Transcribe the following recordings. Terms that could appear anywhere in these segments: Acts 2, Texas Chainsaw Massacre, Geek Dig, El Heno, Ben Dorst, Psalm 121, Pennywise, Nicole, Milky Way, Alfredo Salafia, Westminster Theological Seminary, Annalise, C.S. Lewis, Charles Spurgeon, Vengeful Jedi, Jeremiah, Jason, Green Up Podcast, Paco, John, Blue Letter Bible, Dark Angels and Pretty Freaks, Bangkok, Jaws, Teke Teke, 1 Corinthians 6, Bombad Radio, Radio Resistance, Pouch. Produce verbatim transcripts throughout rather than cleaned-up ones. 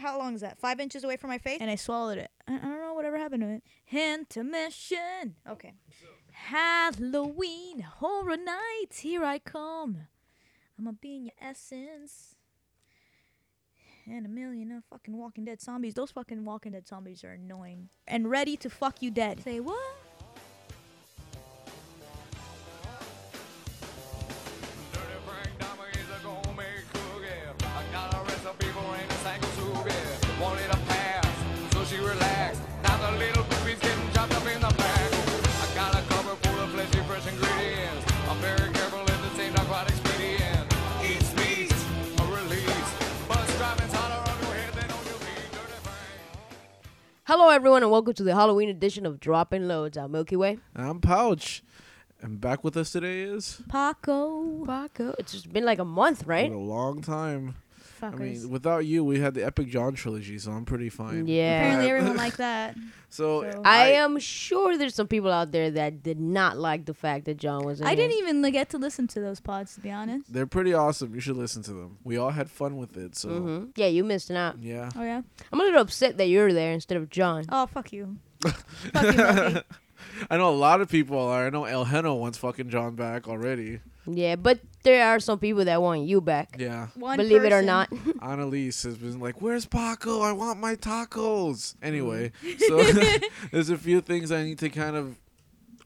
how long is that? Five inches away from my face, and I swallowed it. I, I don't know whatever happened to it. Intermission. Okay. Halloween Horror Night, here I come. I'm gonna be in your essence. And a million of fucking Walking Dead zombies. Those fucking Walking Dead zombies are annoying. And ready to fuck you dead. Say what? Hello, everyone, and welcome to the Halloween edition of Dropping Loads. I'm Milky Way. I'm Pouch. And back with us today is... Paco. Paco. It's just been like a month, right? Been a long time. Fuckers. I mean, without you, we had the Epic John trilogy, so I'm pretty fine. Yeah. Apparently everyone liked that. So, so I, I am sure there's some people out there that did not like the fact that John was in I it. didn't even get to listen to those pods, to be honest. They're pretty awesome. You should listen to them. We all had fun with it. So mm-hmm. Yeah, you missed it out. Yeah. Oh, yeah? I'm a little upset that you're there instead of John. Oh, fuck you. Fuck you, Bucky. I know a lot of people are. I know El Heno wants fucking John back already. Yeah, but there are some people that want you back. Yeah. One Believe person. It or not. Annalise has been like, where's Paco? I want my tacos. Anyway, so there's a few things I need to kind of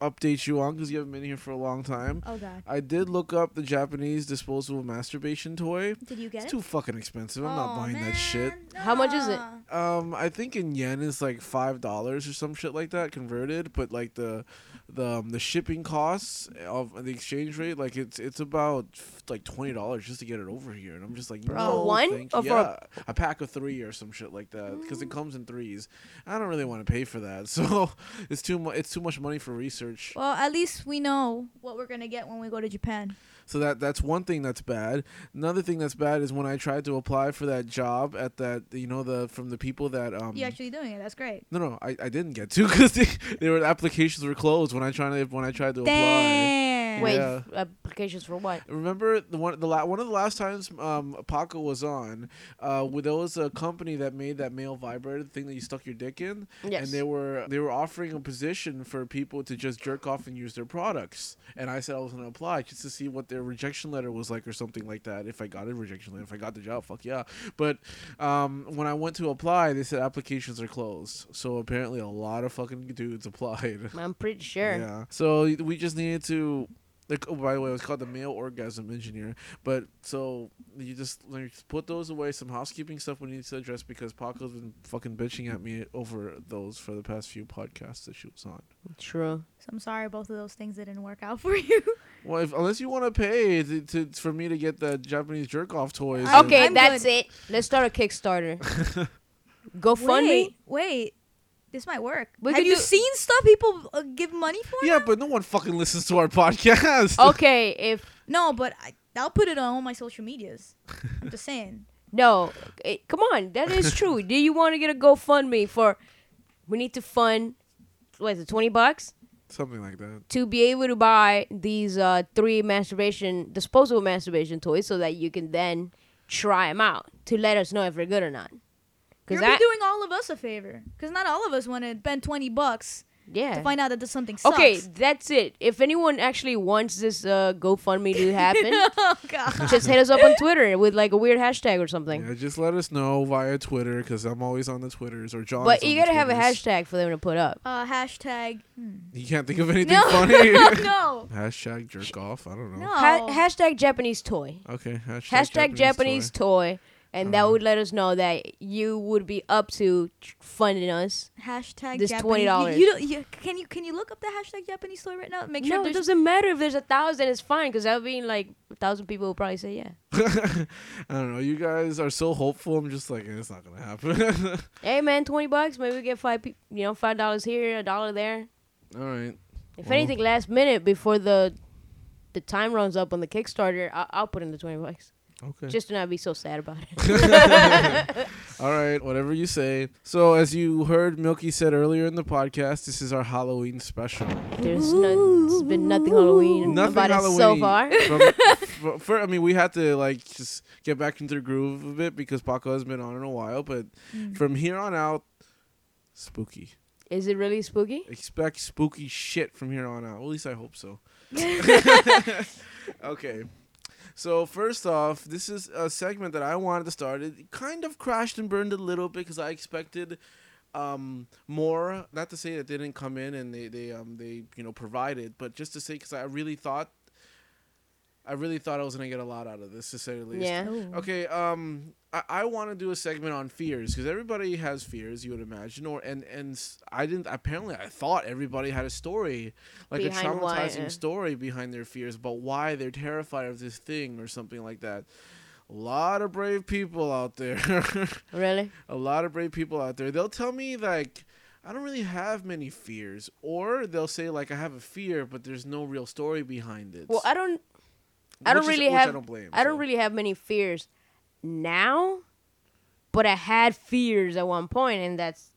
update you on because you haven't been here for a long time. Oh, God. I did look up the Japanese disposable masturbation toy. Did you get it's it? It's too fucking expensive. I'm oh, not buying man. that shit. No. How much is it? Um, I think in yen it's like five dollars or some shit like that converted, but like the... The um, the shipping costs of the exchange rate, like it's it's about f- like twenty dollars just to get it over here, and I'm just like, no, uh, one or yeah, a-, a pack of three or some shit like that, because mm. it comes in threes. I don't really want to pay for that, so it's too mu- it's too much money for research. Well, at least we know what we're gonna get when we go to Japan. So that that's one thing that's bad. Another thing that's bad is when I tried to apply for that job at that, you know, the from the people that... Um, You're actually doing it. That's great. No, no. I, I didn't get to because they, they were, applications were closed when I tried to, when I tried to Damn. apply. Wait, yeah. Applications for what? Remember the one the la- one of the last times um, Paco was on, uh, there was a company that made that male vibrator, the thing that you stuck your dick in. Yes. And they were, they were offering a position for people to just jerk off and use their products. And I said I was going to apply just to see what their rejection letter was like or something like that. If I got a rejection letter, if I got the job, fuck yeah. But um, when I went to apply, they said applications are closed. So apparently a lot of fucking dudes applied. I'm pretty sure. Yeah. So we just needed to... Like, oh, by the way, it was called the male orgasm engineer. But so you just like, put those away. Some housekeeping stuff we need to address because Paco's been fucking bitching at me over those for the past few podcasts that she was on. True. So I'm sorry both of those things didn't work out for you. Well, if, unless you want to pay to, to for me to get the Japanese jerk-off toys. Okay, that's good. It. Let's start a Kickstarter. Go fund wait, me. Wait. This might work. We Have you seen stuff people uh, give money for? Yeah, now? But no one fucking listens to our podcast. Okay, if... No, but I, I'll put it on all my social medias. I'm just saying. No, it, come on. That is true. Do you want to get a GoFundMe for... We need to fund... What is it, twenty bucks? Something like that. To be able to buy these uh, three masturbation... disposable masturbation toys so that you can then try them out. To let us know if they're good or not. You're I, doing all of us a favor. Because not all of us want to spend twenty bucks yeah. to find out that there's something sucks. Okay, that's it. If anyone actually wants this uh, GoFundMe to happen, oh, God. Just hit us up on Twitter with like a weird hashtag or something. Yeah, just let us know via Twitter because I'm always on the Twitters or John's. But you got to have a hashtag for them to put up. Uh, hashtag. Hmm. You can't think of anything no. funny? No. Hashtag jerk off. I don't know. No. Ha- hashtag Japanese toy. Okay. Hashtag, hashtag Japanese, Japanese toy. toy. And that would let us know that you would be up to funding us. Hashtag this Japanese. twenty dollars. You, you you, can you can you look up the hashtag Japanese toy right now? Make sure. No, it doesn't matter if there's a thousand. It's fine because that would be like a thousand people will probably say yeah. I don't know. You guys are so hopeful. I'm just like, eh, it's not gonna happen. Hey man, twenty bucks. Maybe we get five. Pe- you know, five dollars here, a dollar there. All right. If well. anything, last minute before the the time runs up on the Kickstarter, I- I'll put in the twenty bucks. Okay. Just to not be so sad about it. All right, whatever you say. So, as you heard Milky said earlier in the podcast, this is our Halloween special. There's no, it's been nothing Halloween nothing about Halloween it so far. From, for, for, I mean, we had to like just get back into their groove a bit because Paco has been on in a while. But mm. from here on out, spooky. Is it really spooky? Expect spooky shit from here on out. Well, at least I hope so. Okay. So first off, this is a segment that I wanted to start. It kind of crashed and burned a little bit because I expected um, more. Not to say that they didn't come in and they they um they you know provided, but just to say because I really thought, I really thought I was gonna get a lot out of this, to say the least. Yeah. Okay. Um, I, I want to do a segment on fears because everybody has fears, you would imagine, or and and I didn't. Apparently, I thought everybody had a story, like behind a traumatizing why, uh, story behind their fears about why they're terrified of this thing or something like that. A lot of brave people out there. Really? A lot of brave people out there. They'll tell me like, I don't really have many fears, or they'll say like, I have a fear, but there's no real story behind it. Well, I don't. I don't really is, have. I don't, blame, I don't so. really have many fears now, but I had fears at one point, and that's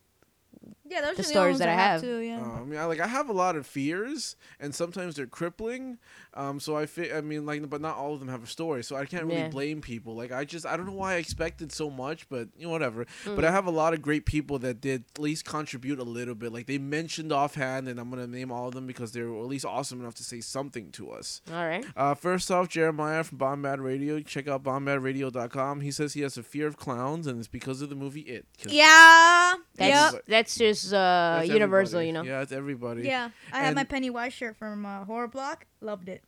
yeah. Those the are stories the that I have. have too, yeah. uh, I mean, I, like I have a lot of fears, and sometimes they're crippling. Um, so I, fi- I mean, like, but not all of them have a story, so I can't really yeah. blame people. Like, I just, I don't know why I expected so much, but you know, whatever. Mm. But I have a lot of great people that did at least contribute a little bit. Like they mentioned offhand, and I'm gonna name all of them because they were at least awesome enough to say something to us. All right. Uh, first off, Jeremiah from Bombad Radio. Check out bombad radio dot com. He says he has a fear of clowns, and it's because of the movie It. Yeah. That's yep. that's just. Is uh, universal, everybody. You know. Yeah, it's everybody. Yeah, I and had my Pennywise shirt from uh, HorrorBlock. Loved it.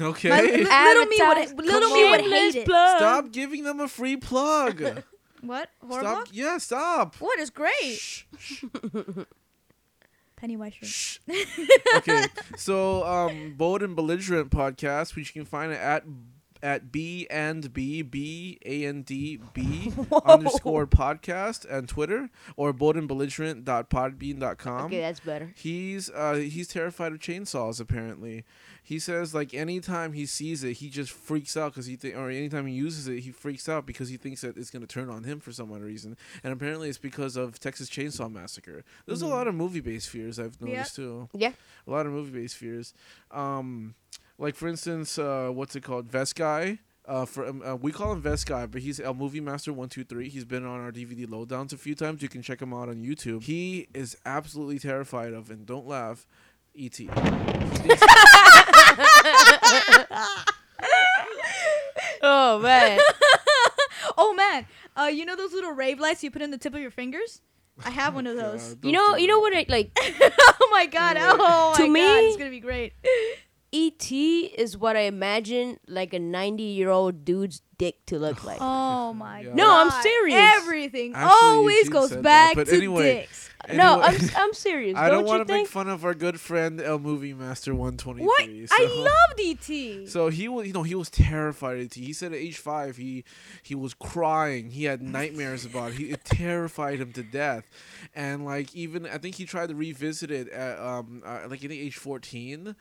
Okay. My, li- little me would, little me would hate it. Plug. Stop giving them a free plug. What? HorrorBlock? Yeah, stop. What is great? Shh, shh. Pennywise shirt. Okay, so um, Bold and Belligerent podcast, which you can find it at. At B and B B A N D B underscore podcast and Twitter or bold and belligerent dot podbean dot com. Okay, that's better. He's uh he's terrified of chainsaws apparently. He says like anytime he sees it, he just freaks out because he th- or anytime he uses it, he freaks out because he thinks that it's gonna turn on him for some odd reason. And apparently it's because of Texas Chainsaw Massacre. There's mm-hmm. a lot of movie based fears I've noticed yeah. too. Yeah, a lot of movie based fears. Um. Like, for instance, uh, what's it called? Vest Guy. Uh, for, um, uh, we call him Vest Guy, but he's El Movie Master one two three. He's been on our D V D lowdowns a few times. You can check him out on YouTube. He is absolutely terrified of, and don't laugh, E T Oh, man. Oh, man. Uh, you know those little rave lights you put in the tip of your fingers? I have one of those. God, you know you know what I, like... Oh, my God. Oh, my to God. Me? It's going to be great. E T is what I imagine like a ninety-year-old dude's dick to look like. Oh, my God. No, I'm serious. Everything Actually, always goes back that, to anyway, dicks. Anyway, no, I'm I'm serious. I don't, don't want to make fun of our good friend El Movie Master one twenty-three. What? So, I loved E T. So he was, you know, he was terrified of E T. He said at age five he he was crying. He had nightmares about it. He, it terrified him to death. And like even I think he tried to revisit it at um uh, like I think age fourteen.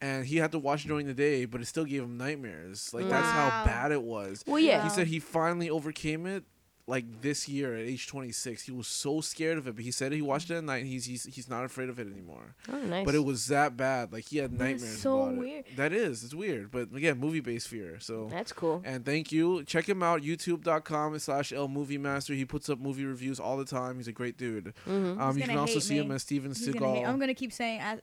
And he had to watch it during the day, but it still gave him nightmares. Like, wow. That's how bad it was. Well, yeah. He said he finally overcame it, like, this year at age twenty-six. He was so scared of it, but he said he watched it at night, and he's he's, he's not afraid of it anymore. Oh, nice. But it was that bad. Like, he had nightmares That's so about weird. It. That is. It's weird. But, again, movie-based fear. So That's cool. And thank you. Check him out, youtube.com slash lmoviemaster. He puts up movie reviews all the time. He's a great dude. Mm-hmm. Um, you can also see me. him as Steven Seagal. Gonna I'm going to keep saying... I,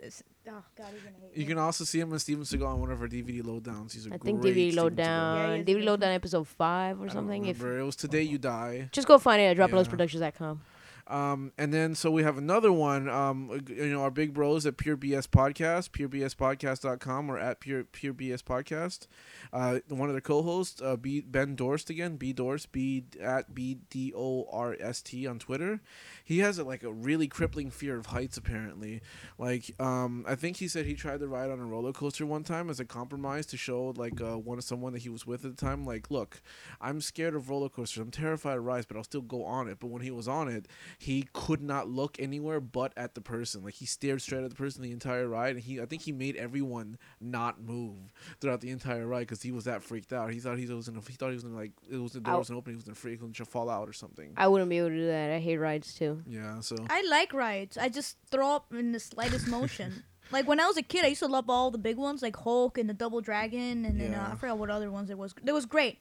Oh, God, hate you me. Can also see him and Steven Seagal on one of our D V D lowdowns. He's a I great think D V D lowdown, yeah, D V D lowdown episode five or I something. If it was Today You Die. Just go find it at drop los productions dot com. Um, and then so we have another one. Um, you know our big bros at Pure B S Podcast, pure b s podcast dot com, or at Pure Pure B S Podcast. Uh, one of their co-hosts, uh, B, Ben Dorst again, B Dorst, B at B D O R S T on Twitter. He has a, like a really crippling fear of heights. Apparently, like um, I think he said he tried to ride on a roller coaster one time as a compromise to show like uh, one of someone that he was with at the time. Like, look, I'm scared of roller coasters. I'm terrified of rides, but I'll still go on it. But when he was on it. He could not look anywhere but at the person. Like, he stared straight at the person the entire ride. And he, I think he made everyone not move throughout the entire ride because he was that freaked out. He thought he was in a, he thought he was in like, it was the door wasn't open. He was in a freak and just fall out or something. I wouldn't be able to do that. I hate rides too. Yeah, so. I like rides. I just throw up in the slightest motion. Like, when I was a kid, I used to love all the big ones, like Hulk and the Double Dragon. And yeah. then uh, I forgot what other ones it was. It was great.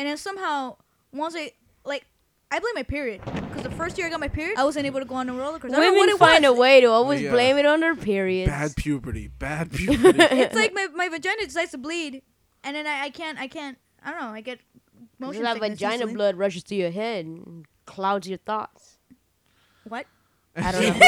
And then somehow, once I, like, I blame my period. Because the first year I got my period, I wasn't able to go on a roller coaster. Women I don't know what it find was. a way to always yeah. blame it on their periods. Bad puberty. Bad puberty. It's like my, my vagina decides to bleed. And then I, I can't, I can't, I don't know, I get motion sickness. That vagina easily. Blood rushes to your head and clouds your thoughts. What? I don't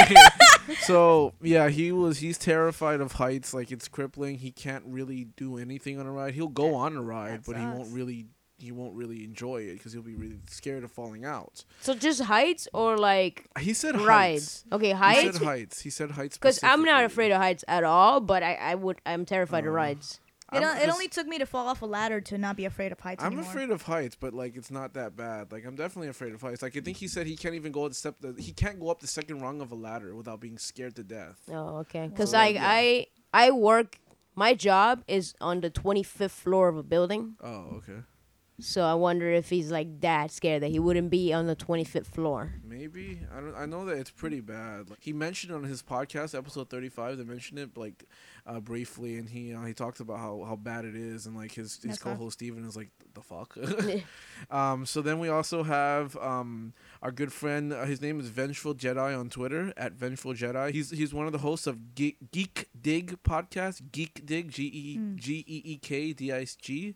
know. So, yeah, he was, he's terrified of heights. Like, it's crippling. He can't really do anything on a ride. He'll go on a ride, That's but he us. won't really... He won't really enjoy it because he'll be really scared of falling out. So just heights or like he said rides. Heights. Okay, heights. He said heights. He said heights. Because I'm not afraid of heights at all, but I, I would I'm terrified uh, of rides. It, o- it only took me to fall off a ladder to not be afraid of heights. I'm anymore. afraid of heights, but like it's not that bad. Like I'm definitely afraid of heights. Like I think he said he can't even go the step. The, he can't go up the second rung of a ladder without being scared to death. Oh, okay. Because so, like yeah. I I work. My job is on the twenty-fifth floor of a building. Oh, okay. So I wonder if he's like that scared that he wouldn't be on the twenty-fifth floor. Maybe. I don't. I know that it's pretty bad. Like, he mentioned on his podcast, episode thirty-five, they mentioned it like uh, briefly, and he uh, he talked about how, how bad it is, and like his, his co-host Steven is like, the fuck? um. So then we also have um our good friend, uh, his name is Vengeful Jedi on Twitter, at Vengeful Jedi. He's he's one of the hosts of Ge- Geek Dig podcast, Geek Dig, G E E K D I G.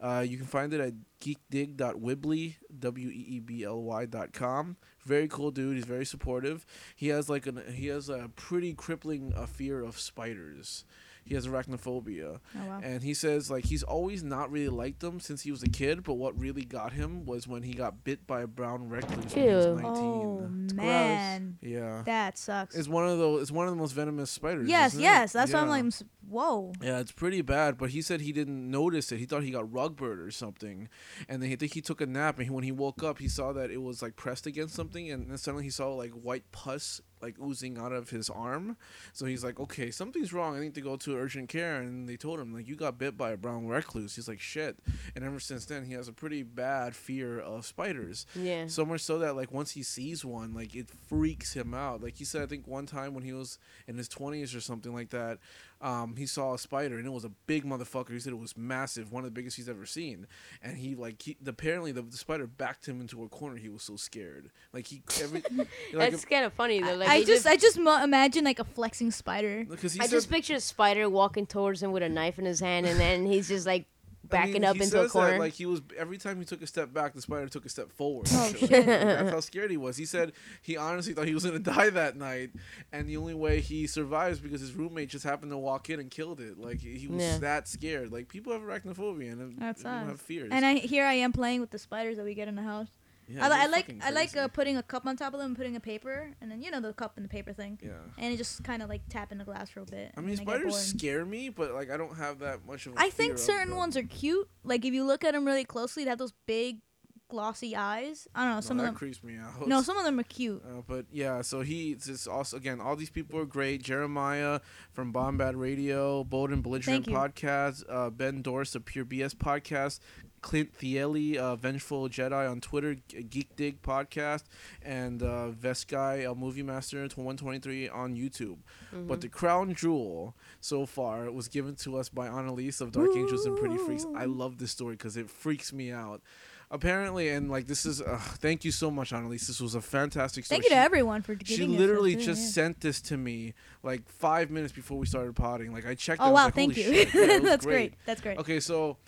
Uh, you can find it at geekdig.weebly, W E E B L Y dot com. Very cool dude. He's very supportive. He has like an he has a pretty crippling uh, fear of spiders. He has arachnophobia. Oh, wow. And he says like he's always not really liked them since he was a kid, but what really got him was when he got bit by a brown recluse when he was nineteen. Oh, it's man. Gross. Yeah. That sucks. It's one of those it's one of the most venomous spiders. Yes, yes. It? That's yeah. why I'm like whoa. Yeah, it's pretty bad, but he said he didn't notice it. He thought he got rug burred or something. And then he think he took a nap, and he, when he woke up, he saw that it was like pressed against something, and then suddenly he saw like white pus like oozing out of his arm. So he's like, okay, something's wrong. I need to go to urgent care. And they told him, like, you got bit by a brown recluse. He's like, shit. And ever since then, he has a pretty bad fear of spiders. Yeah. So much so that, like, once he sees one, like, it freaks him out. Like, he said, I think one time when he was in his twenties or something like that, um, he saw a spider, and it was a big motherfucker. He said it was massive, one of the biggest he's ever seen. And he, like, he, apparently the, the spider backed him into a corner. He was so scared. Like, he... Every, like, that's kind of funny, though. Like, I just, I just mo- imagine like a flexing spider. I just picture a spider walking towards him with a knife in his hand, and then he's just like backing I mean, up into says a corner. That, like he was, every time he took a step back, the spider took a step forward. Oh, shit. Like, that's how scared he was. He said he honestly thought he was gonna die that night, and the only way he survives because his roommate just happened to walk in and killed it. Like he was yeah. that scared. Like people have arachnophobia and have, have fears. And I, here I am playing with the spiders that we get in the house. Yeah, I, I like I like uh, putting a cup on top of them and putting a paper, and then you know the cup and the paper thing. Yeah. And it just kind of like tapping the glass for a bit. I mean, spiders scare me, but like I don't have that much of a I think certain ones are cute. Like if you look at them really closely, they have those big glossy eyes. I don't know. No, some of them creeps me out. No, some of them are cute. Uh, but yeah, so he just also again, all these people are great. Jeremiah from Bombad Radio, Bold and Belligerent Podcast, uh, Ben Dorst of Pure B S Podcast, Clint Thiele, uh, Vengeful Jedi on Twitter, G- Geek Dig Podcast, and uh, Vest Guy, El Movie Master one twenty-three on YouTube. Mm-hmm. But the crown jewel so far was given to us by Annalise of Dark Ooh. Angels and Pretty Freaks. I love this story because it freaks me out. Apparently, and like this is, uh, thank you so much, Annalise. This was a fantastic story. Thank you she, to everyone for giving us. She literally us, just yeah. sent this to me like five minutes before we started potting. Like I checked. Oh wow! Like, thank you. Yeah, that's great. great. That's great. Okay, so.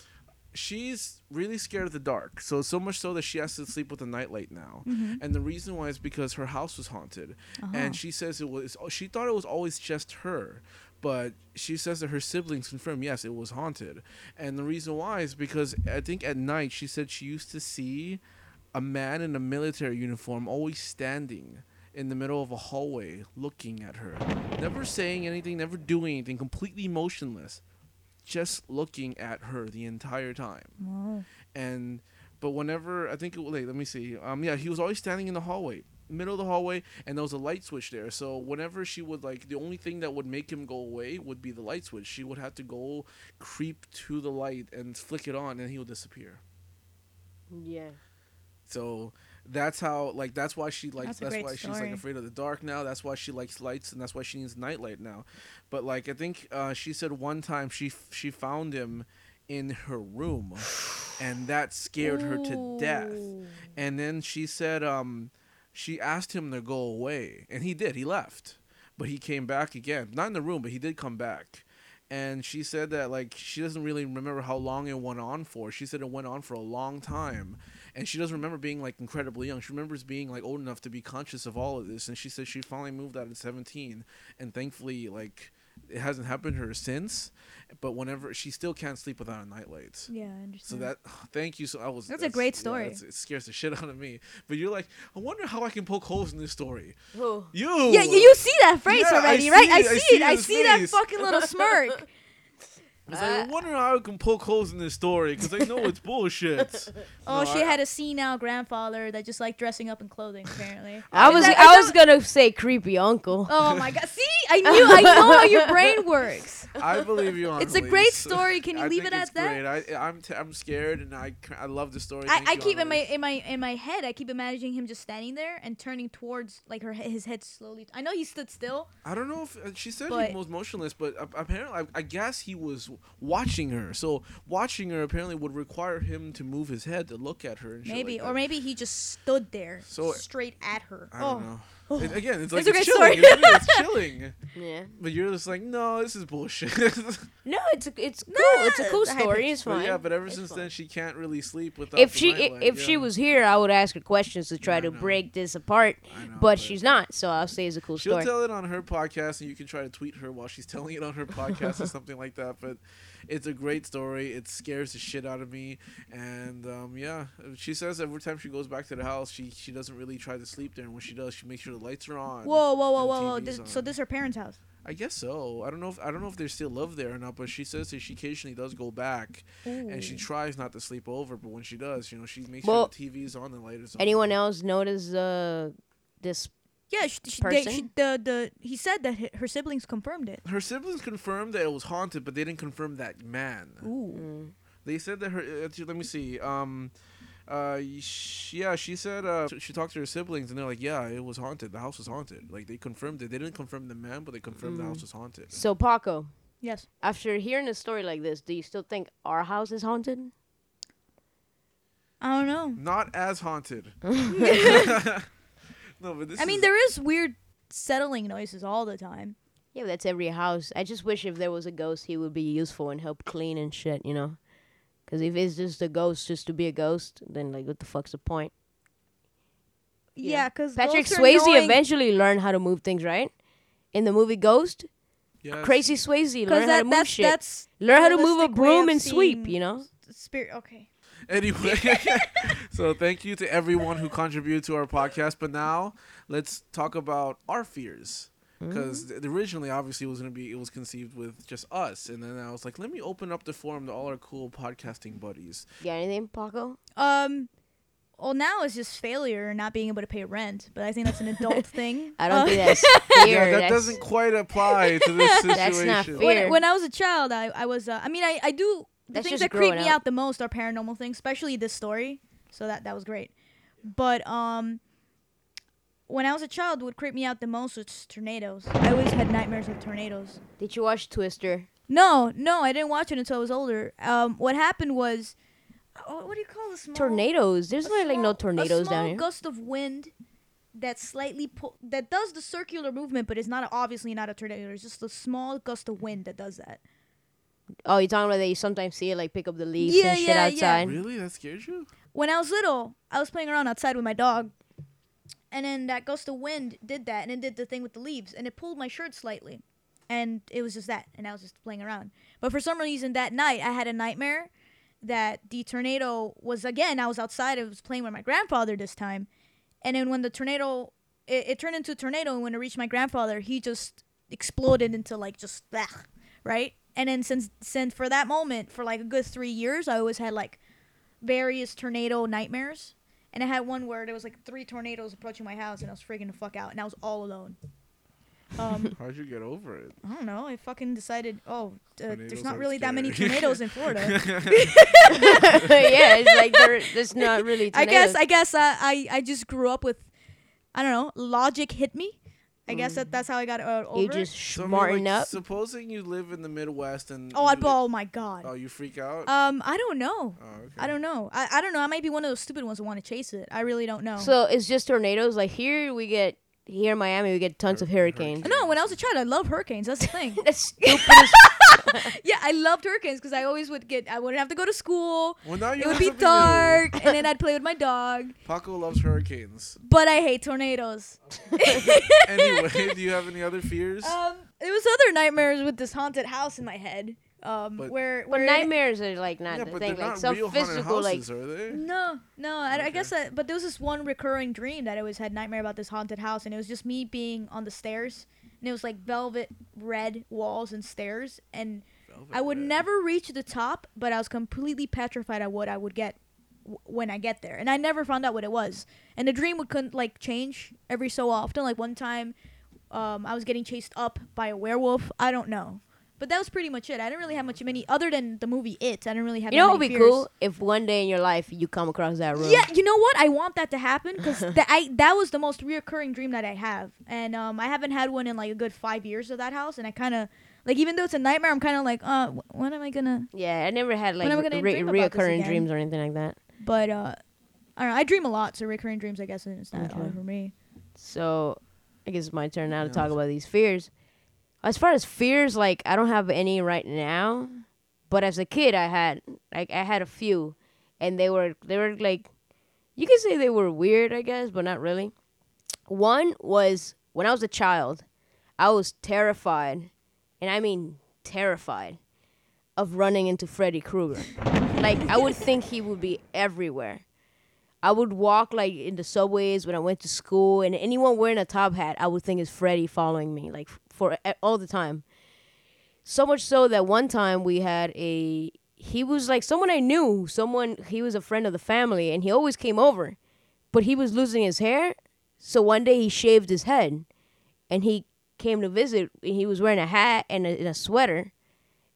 She's really scared of the dark, so so much so that she has to sleep with a nightlight now. Mm-hmm. And the reason why is because her house was haunted, uh-huh. and she says it was. She thought it was always just her, but she says that her siblings confirm yes, it was haunted. And the reason why is because I think at night she said she used to see a man in a military uniform always standing in the middle of a hallway, looking at her, never saying anything, never doing anything, completely motionless. Just looking at her the entire time. Wow. And but whenever I think it wait, let me see. Um yeah, he was always standing in the hallway, middle of the hallway, and there was a light switch there. So whenever she would like the only thing that would make him go away would be the light switch. She would have to go creep to the light and flick it on and he would disappear. Yeah. So that's how like that's why she like that's, that's why story. She's like afraid of the dark now. That's why she likes lights, and that's why she needs nightlight now. But like I think uh she said one time she f- she found him in her room, and that scared Ooh. her to death. And then she said, um, she asked him to go away, and he did. He left, but he came back again. Not in the room, but he did come back. And she said that, like, she doesn't really remember how long it went on for. She said it went on for a long time. And she doesn't remember being, like, incredibly young. She remembers being, like, old enough to be conscious of all of this. And she said she finally moved out at seventeen. And thankfully, like, it hasn't happened to her since. But whenever, she still can't sleep without a nightlight. Yeah, I understand. So that, thank you. So I was. That's, that's a great story. Yeah, it scares the shit out of me. But you're like, I wonder how I can poke holes in this story. Who? You. Yeah, you, you see that phrase yeah, already, I right? It, I, see I see it. it I see that fucking little smirk. I was like, I wonder how I can poke holes in this story because I know it's bullshit. Oh, no, she I, had a senile grandfather that just liked dressing up in clothing. Apparently, I was that, I, I was gonna say creepy uncle. Oh my god! See, I knew I know how your brain works. I believe you. Annalise. It's a great story. Can you I leave think it it's at great. that? I, I'm t- I'm scared and I I love the story. I, I keep in my in my in my head. I keep imagining him just standing there and turning towards like her his head slowly. I know he stood still. I don't know if uh, she said he was motionless, but apparently I, I guess he was. watching her so watching her apparently would require him to move his head to look at her and maybe like or maybe he just stood there so straight at her. I don't oh. know oh. It, again it's like it's, it's chilling it's, it's chilling yeah, but you're just like, no, this is bullshit. No, it's it's cool. Nah, it's a cool story. It's fine. But yeah, but ever it's since fine. then she can't really sleep without if she if, if yeah. she was here, I would ask her questions to try yeah, to break this apart, know, but, but she's not, so I'll say it's a cool she'll story. She'll tell it on her podcast and you can try to tweet her while she's telling it on her podcast or something like that. But it's a great story. It scares the shit out of me. And um, yeah, she says every time she goes back to the house, she, she doesn't really try to sleep there. And when she does, she makes sure the lights are on. Whoa, whoa, whoa, whoa, whoa! This, so this is her parents' house. I guess so. I don't know if I don't know if they still live there or not. But she says that she occasionally does go back, Ooh. and she tries not to sleep over. But when she does, you know, she makes well, sure the T V's on, the light is on. Anyone else notice uh, this? Yeah, she, she, they, she, the the he said that her siblings confirmed it. Her siblings confirmed that it was haunted, but they didn't confirm that man. Ooh. They said that her. Uh, let me see. Um, uh, she, yeah, she said uh, she talked to her siblings, and they're like, yeah, it was haunted. The house was haunted. Like they confirmed it. They didn't confirm the man, but they confirmed mm. the house was haunted. So Paco, yes. After hearing a story like this, do you still think our house is haunted? I don't know. Not as haunted. No, but this I is mean, there is weird settling noises all the time. Yeah, that's every house. I just wish if there was a ghost, he would be useful and help clean and shit, you know? Because if it's just a ghost just to be a ghost, then, like, what the fuck's the point? You yeah, because Patrick Swayze annoying. eventually learned how to move things, right? In the movie Ghost, yes. Crazy Swayze learned that, how to move that's, shit. That's learn how to move a broom and sweep, you know? Spirit, okay. Anyway, so thank you to everyone who contributed to our podcast. But now let's talk about our fears, because mm-hmm. th- originally, obviously, it was going to be it was conceived with just us. And then I was like, let me open up the forum to all our cool podcasting buddies. You got anything, Paco? Um, well, now it's just failure and not being able to pay rent. But I think that's an adult thing. I don't uh, think that's fear. Yeah, that that's doesn't quite apply to this situation. That's not fear. When, when I was a child, I, I was, uh, I mean, I, I do... The That's things that creep me out. out the most are paranormal things, especially this story. So that that was great. But um, when I was a child, what creeped me out the most was tornadoes. I always had nightmares of tornadoes. Did you watch Twister? No, no, I didn't watch it until I was older. Um, what happened was, oh, what do you call this? Tornadoes. There's not like no tornadoes down here. A small gust of wind that slightly po- that does the circular movement, but it's not a, obviously not a tornado. It's just a small gust of wind that does that. Oh, you're talking about that you sometimes see it, like, pick up the leaves yeah, and shit yeah, outside? Yeah. Really? That scares you? When I was little, I was playing around outside with my dog. And then that gust of wind did that, and it did the thing with the leaves. And it pulled my shirt slightly. And it was just that. And I was just playing around. But for some reason, that night, I had a nightmare that the tornado was, again, I was outside. I was playing with my grandfather this time. And then when the tornado, it, it turned into a tornado. And when it reached my grandfather, he just exploded into, like, just, blech, right? And then since since for that moment, for like a good three years, I always had like various tornado nightmares. And I had one where there was like three tornadoes approaching my house and I was freaking the fuck out. And I was all alone. Um, How'd you get over it? I don't know. I fucking decided, oh, uh, there's not really scary. that many tornadoes in Florida. Yeah, it's like there, there's not really tornadoes. I guess I, guess I, I, I just grew up with, I don't know, logic hit me. I I guess that that's how I got uh, over. You just smarten so, like, up. Supposing you live in the Midwest and oh, I, li- oh my god! Oh, you freak out. Um, I don't know. Oh, okay. I don't know. I, I don't know. I might be one of those stupid ones who want to chase it. I really don't know. So it's just tornadoes. Like here we get here in Miami we get tons Hur- of hurricanes. hurricanes. No, when I was a child, I loved hurricanes. That's the thing. That's stupid. as Yeah, I loved hurricanes because I always would get. I wouldn't have to go to school. Well, now you it would be dark, and then I'd play with my dog. Paco loves hurricanes, but I hate tornadoes. Anyway, do you have any other fears? Um, it was other nightmares with this haunted house in my head. Um, but where, where well, nightmares are like not yeah, the thing, like so physical, houses, like are they? no, no. I, okay. I guess, I, but there was this one recurring dream that I always had nightmare about this haunted house, and it was just me being on the stairs. And it was like velvet red walls and stairs. And velvet I would red. never reach the top, but I was completely petrified at what I would get w- when I get there. And I never found out what it was. And the dream would couldn't, like, change every so often. Like one time um, I was getting chased up by a werewolf. I don't know. But that was pretty much it. I didn't really have much of any, other than the movie It. I didn't really have. You know what would be cool? If one day in your life you come across that room. Yeah, you know what? I want that to happen because that I that was the most reoccurring dream that I have, and um, I haven't had one in like a good five years of that house, and I kind of like even though it's a nightmare, I'm kind of like, uh, when am I gonna? Yeah, I never had like re- dream re- reoccurring dreams or anything like that. But uh, I don't know. I dream a lot, so recurring dreams, I guess, it's not all for me. So, I guess it's my turn now yeah. to talk about these fears. As far as fears, like, I don't have any right now, but as a kid, I had, like, I had a few, and they were, they were, like, you can say they were weird, I guess, but not really. One was, when I was a child, I was terrified, and I mean terrified, of running into Freddy Krueger. Like, I would think he would be everywhere. I would walk, like, in the subways when I went to school, and anyone wearing a top hat, I would think is Freddy following me, like, for all the time. So much so that one time we had a... He was, like, someone I knew. Someone... He was a friend of the family, and he always came over. But he was losing his hair, so one day he shaved his head. And he came to visit, and he was wearing a hat and a, and a sweater.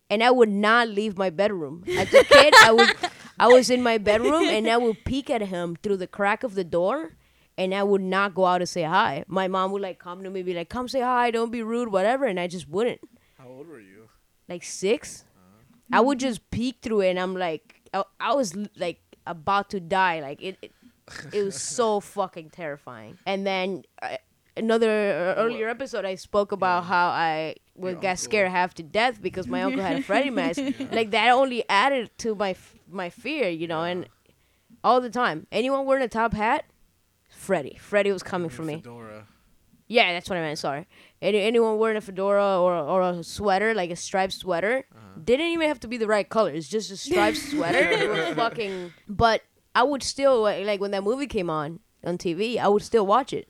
And I would not leave my bedroom. As a kid, I would... I was in my bedroom, and I would peek at him through the crack of the door, and I would not go out to say hi. My mom would, like, come to me, be like, come say hi, don't be rude, whatever, and I just wouldn't. How old were you? Like, six? Uh-huh. I would just peek through it, and I'm like, I, I was, like, about to die. Like, it it, it was so fucking terrifying. And then uh, another uh, earlier episode, I spoke about yeah. how I... We Your got uncle. scared half to death because my uncle had a Freddy mask. Yeah. Like, that only added to my f- my fear, you know, yeah. and all the time. Anyone wearing a top hat, Freddy. Freddy was coming for me. Fedora. Yeah, that's what I meant, sorry. Any, anyone wearing a fedora or, or a sweater, like a striped sweater, uh-huh. didn't even have to be the right color. It's just a striped sweater. It was fucking... But I would still, like, when that movie came on on T V, I would still watch it.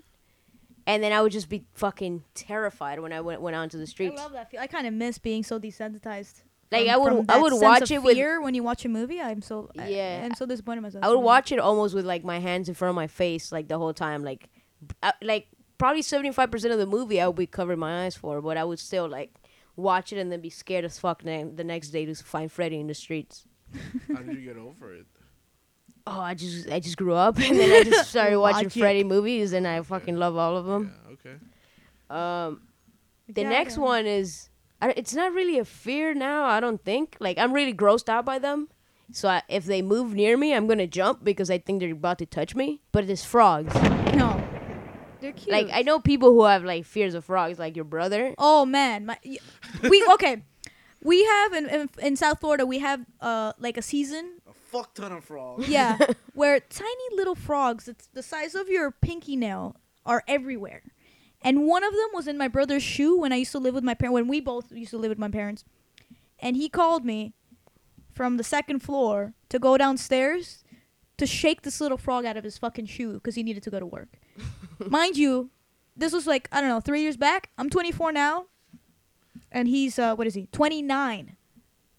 And then I would just be fucking terrified when I went went out into the streets. I love that feel. I kind of miss being so desensitized. Like um, I would, I would watch it with fear when you watch a movie. I'm so yeah, I, I'm so disappointed in myself. I would watch it almost with like my hands in front of my face, like the whole time. Like, I, like probably seventy-five percent of the movie I would be covering my eyes for, but I would still like watch it and then be scared as fuck the, the next day to find Freddy in the streets. How did you get over it? Oh, I just I just grew up, and then I just started watching Freddy movies, and I fucking love all of them. Yeah, okay. Um, the yeah, next yeah. one is, I, it's not really a fear now, I don't think. Like, I'm really grossed out by them, so I, if they move near me, I'm going to jump because I think they're about to touch me. But it's frogs. No. They're cute. Like, I know people who have, like, fears of frogs, like your brother. Oh, man. My, we okay. We have, in, in, in South Florida, we have, uh like, a season... Fuck ton of frogs. Yeah, where tiny little frogs, it's the size of your pinky nail, are everywhere. And one of them was in my brother's shoe when I used to live with my parents, when we both used to live with my parents. And he called me from the second floor to go downstairs to shake this little frog out of his fucking shoe because he needed to go to work. Mind you, this was like, I don't know, three years back. I'm twenty-four now. And he's, uh, what is he, twenty-nine.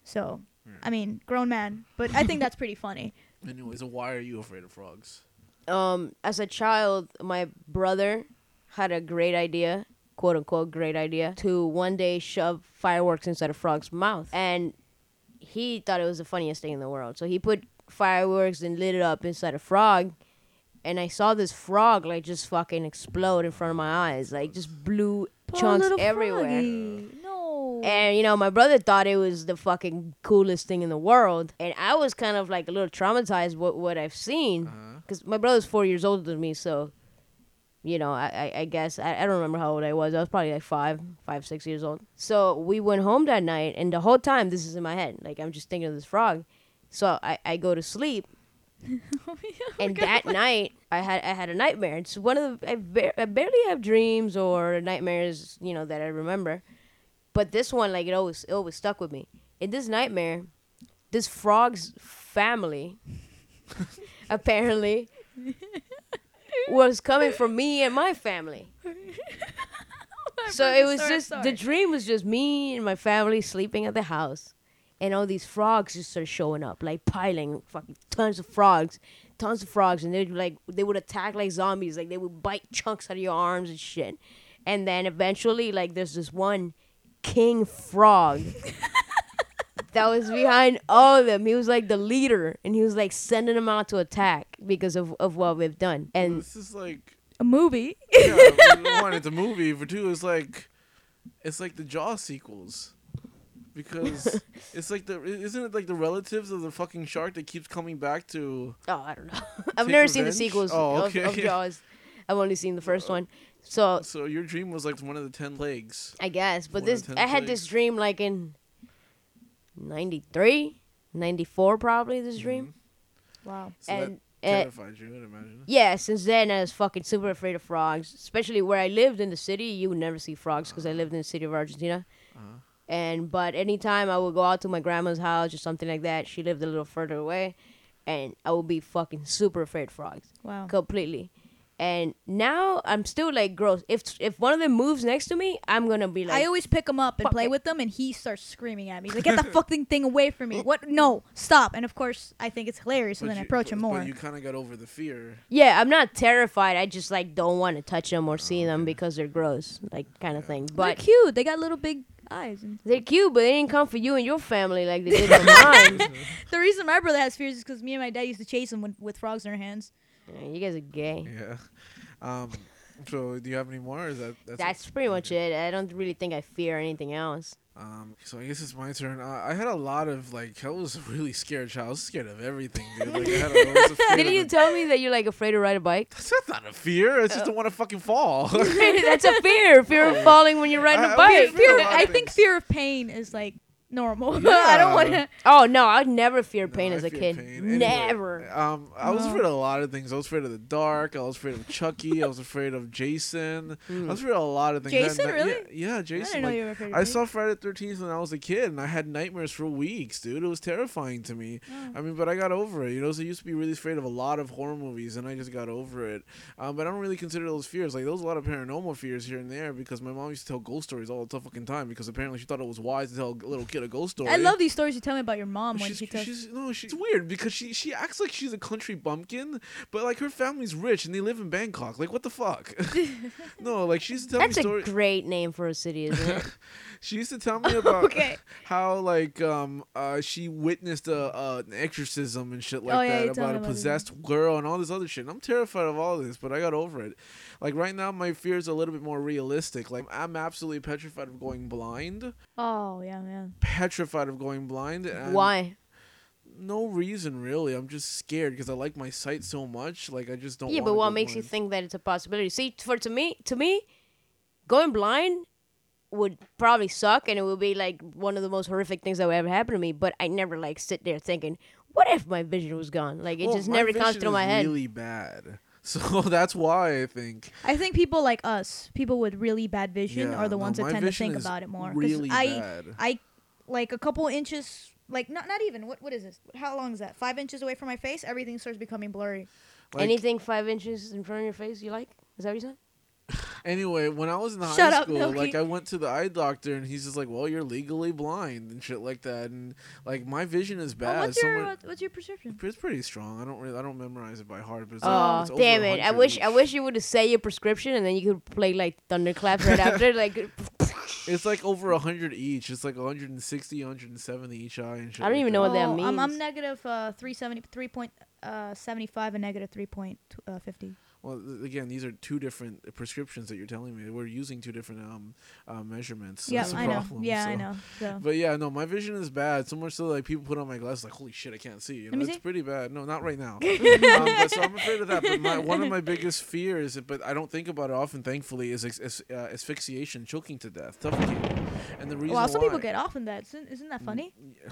So... I mean, grown man, but I think that's pretty funny. Anyways, why are you afraid of frogs? Um, as a child, my brother had a great idea, quote unquote great idea, to one day shove fireworks inside a frog's mouth. And he thought it was the funniest thing in the world. So he put fireworks and lit it up inside a frog. and I saw this frog like just fucking explode in front of my eyes, like just blew Poor chunks everywhere. No. And you know, my brother thought it was the fucking coolest thing in the world, and I was kind of like a little traumatized what what I've seen, because uh-huh. my brother's four years older than me, so. You know, I, I, I guess, I, I don't remember how old I was. I was probably like five, five, six years old. So we went home that night, and the whole time, this is in my head. Like, I'm just thinking of this frog. So I, I go to sleep, oh, yeah, and that like... night, I had I had a nightmare. It's one of the, I, bar- I barely have dreams or nightmares, you know, that I remember. But this one, like, it always, it always stuck with me. In this nightmare, this frog's family, apparently... was coming from me and my family. So it was sorry, just, sorry. The dream was just me and my family sleeping at the house. And all these frogs just started showing up, like piling fucking tons of frogs, tons of frogs. And they'd like, they would attack like zombies. Like they would bite chunks out of your arms and shit. And then eventually, like there's this one king frog that was behind all of them. He was like the leader, and he was like sending them out to attack because of, of what we've done. And this is like a movie. Yeah, one, it's a movie. For two, it's like it's like the Jaws sequels, because it's like the isn't it like the relatives of the fucking shark that keeps coming back to? Oh, I don't know. I've never revenge? seen the sequels oh, okay. of, of Jaws. I've only seen the first uh, one. So so your dream was like one of the ten legs. I guess, but one this I had legs. this dream like in. ninety-three, ninety-four probably, this dream. Mm-hmm. Wow. So and that terrified uh, you, I'd imagine. Yeah, since then I was fucking super afraid of frogs, especially where I lived in the city. You would never see frogs because uh-huh. I lived in the city of Argentina. Uh-huh. And But anytime I would go out to my grandma's house or something like that, she lived a little further away, and I would be fucking super afraid of frogs. Wow. Completely. And now I'm still like gross. If if one of them moves next to me, I'm gonna be like. I always pick him up and play it. with him, and he starts screaming at me. He's like, get the fucking thing away from me! What? No, stop! And of course, I think it's hilarious, and so then you, I approach but, him more. But you kind of got over the fear. Yeah, I'm not terrified. I just like don't want to touch them or oh, see them yeah. because they're gross, like kind of yeah. thing. But they're cute. They got little big eyes. They're cute, but they didn't come for you and your family like they did for mine. The reason my brother has fears is because me and my dad used to chase him when, with frogs in our hands. You guys are gay. Yeah. Um, so do you have any more? Or is that that's, that's pretty much it. I don't really think I fear anything else. Um, so I guess it's my turn. Uh, I had a lot of like I was a really scared child. I was scared of everything, dude. Like, I had a, I was afraid Didn't of you it. tell me that you're like afraid to ride a bike? That's not, not a fear. I oh. just don't want to fucking fall. That's a fear. Fear of falling when you're riding I, a bike. Fear. I things. think fear of pain is like. Normal. Yeah. I don't want to. Oh no, I would never fear pain no, as I a kid. Anyway, never. Um, I was no. afraid of a lot of things. I was afraid of the dark. I was afraid of Chucky. I was afraid of Jason. Mm. I was afraid of a lot of things. Jason, I, really? Yeah, yeah Jason. I didn't know like, you were afraid of I me. saw Friday the thirteenth when I was a kid, and I had nightmares for weeks, dude. It was terrifying to me. Oh. I mean, but I got over it. You know, so I used to be really afraid of a lot of horror movies, and I just got over it. Um, but I don't really consider those fears. Like those a lot of paranormal fears here and there because my mom used to tell ghost stories all the fucking time because apparently she thought it was wise to tell little kids. A ghost story. I love these stories you tell me about your mom when she's, she tells. She's, no, she's it's weird because she she acts like she's a country bumpkin, but like her family's rich and they live in Bangkok. Like what the fuck? No, like she's telling me stories. That's a great name for a city, isn't it? She used to tell me about okay. how like um uh she witnessed a uh, an exorcism and shit like oh, yeah, that about a about possessed it. girl and all this other shit. And I'm terrified of all of this, but I got over it. Like right now, my fears are a little bit more realistic. Like I'm absolutely petrified of going blind. Oh yeah, man. Petrified of going blind. And why? No reason really. I'm just scared because I like my sight so much. Like I just don't. Yeah, but what makes blind. you think that it's a possibility? See, for to me, to me, going blind would probably suck, and it would be like one of the most horrific things that would ever happen to me. But I never like sit there thinking, what if my vision was gone? Like it well, just never comes through my head. Really bad. So that's why I think. I think people like us, people with really bad vision, yeah, are the ones no, that tend to think about it more. Really I, bad. I. Like a couple inches, like not not even, what what is this? How long is that? Five inches away from my face, everything starts becoming blurry. Like, anything five inches in front of your face you like? Is that what you said? Anyway, when I was in the Shut high up, school, Milky. like I went to the eye doctor and he's just like, well, you're legally blind and shit like that. And like my vision is bad. Well, what's, your, Someone, what's your prescription? It's pretty strong. I don't really, I don't memorize it by heart. But it's oh, like, it's over damn it. I wish I wish you would have said your prescription and then you could play like thunderclaps right after. Like... It's like over one hundred each. It's like one hundred sixty, one hundred seventy each eye and shit. I don't even know what that means. I'm, I'm negative uh, three seventy, three point uh, seventy-five and negative three point five zero. Well, again, these are two different prescriptions that you're telling me. We're using two different um uh, measurements. Yeah, I know. Yeah, so. I know. So. But yeah, no, my vision is bad. So much so, like, people put on my glasses, like, holy shit, I can't see. You know, it's see? pretty bad. No, not right now. um, but, so I'm afraid of that. But my, one of my biggest fears, but I don't think about it often, thankfully, is as, uh, asphyxiation, choking to death, suffocating. And the reason well, some why, people get off on that. Isn't, isn't that funny? Yeah.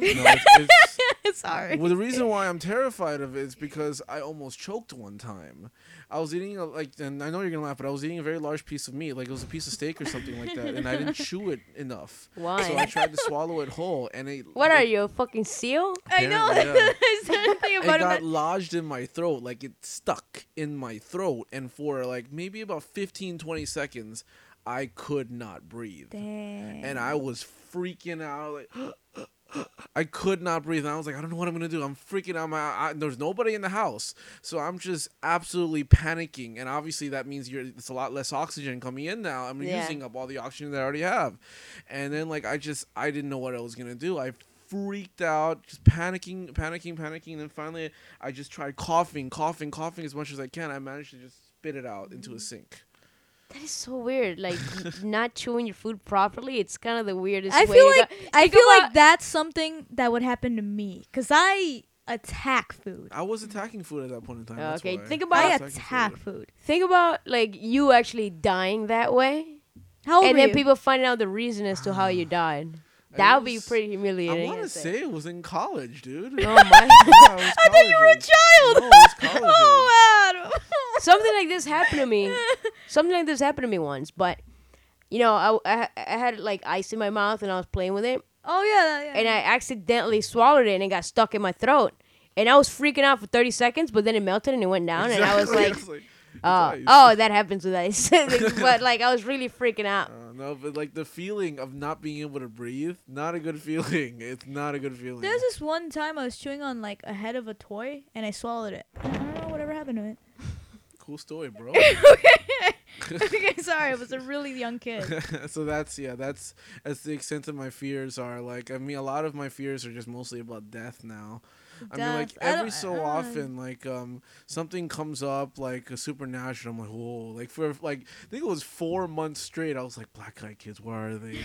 No, it's, it's, sorry. Well, the reason why I'm terrified of it is because I almost choked one time. I was eating a, like, and I know you're gonna laugh, but I was eating a very large piece of meat, like it was a piece of steak or something like that, and I didn't chew it enough. Why? So I tried to swallow it whole, and it. What like, are you, a fucking seal? I know. Yeah. It got that. lodged in my throat, like it stuck in my throat, and for like maybe about fifteen, twenty seconds, I could not breathe. Dang. And I was freaking out, like. I could not breathe. And I was like, I don't know what I'm going to do. I'm freaking out. My, I, there's nobody in the house. So I'm just absolutely panicking. And obviously that means you're, it's a lot less oxygen coming in now. I'm yeah. using up all the oxygen that I already have. And then, like, I just, I didn't know what I was going to do. I freaked out, just panicking, panicking, panicking. And then finally, I just tried coughing, coughing, coughing as much as I can. I managed to just spit it out into a sink. That is so weird. Like, not chewing your food properly, it's kind of the weirdest I way. Feel like, I feel like that's something that would happen to me. Because I attack food. I was attacking food at that point in time. Uh, okay, think about... I attack food. food. Think about, like, you actually dying that way. How old And then you? people finding out the reason as to how you died. That would be pretty humiliating. I want to say it was in college, dude. Oh, my God. I, I thought you were a child. No, it was college. Oh, wow. Something like this happened to me. Something like this happened to me once, but, you know, I, I, I had, like, ice in my mouth, and I was playing with it. Oh, yeah, yeah. And I accidentally swallowed it, and it got stuck in my throat. And I was freaking out for thirty seconds, but then it melted, and it went down, exactly. and I was like... Yes, like Uh, oh, that happens with ice. But, like, I was really freaking out. Uh, no, but, like, the feeling of not being able to breathe, not a good feeling. It's not a good feeling. There's this one time I was chewing on, like, a head of a toy, and I swallowed it. I don't know whatever happened to it. Cool story, bro. Okay, sorry, I was a really young kid. So that's, yeah, that's, that's the extent of my fears are, like, I mean, a lot of my fears are just mostly about death now. I Death. mean, like, every so often, like, um, something comes up, like, a supernatural. I'm like, whoa. Like, for, like, I think it was four months straight. I was like, black-eyed kids, where are they?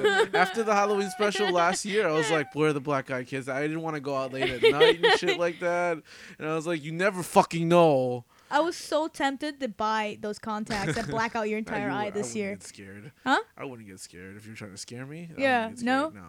Like, after the Halloween special last year, I was like, where are the black-eyed kids? I didn't want to go out late at night and shit like that. And I was like, you never fucking know. I was so tempted to buy those contacts that black out your entire I, eye this I year. I wouldn't get scared. Huh? I wouldn't get scared if you're trying to scare me. Yeah. No? No.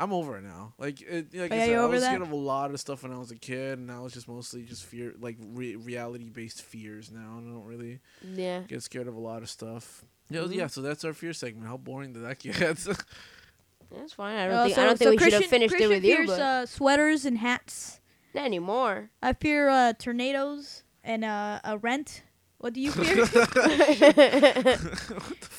I'm over it now. Like, it, like oh, I, said, I was that? scared of a lot of stuff when I was a kid, and now it's just mostly just fear, like re- reality-based fears now. And I don't really yeah. get scared of a lot of stuff. Yeah, mm-hmm. yeah, so that's our fear segment. How boring did that get? That's fine. I don't uh, think, so, I don't so think we Christian, should have finished Christian it with fears, you. But uh, sweaters and hats. Not anymore. I fear uh, tornadoes and uh, a rent. What do you fear? What the fuck?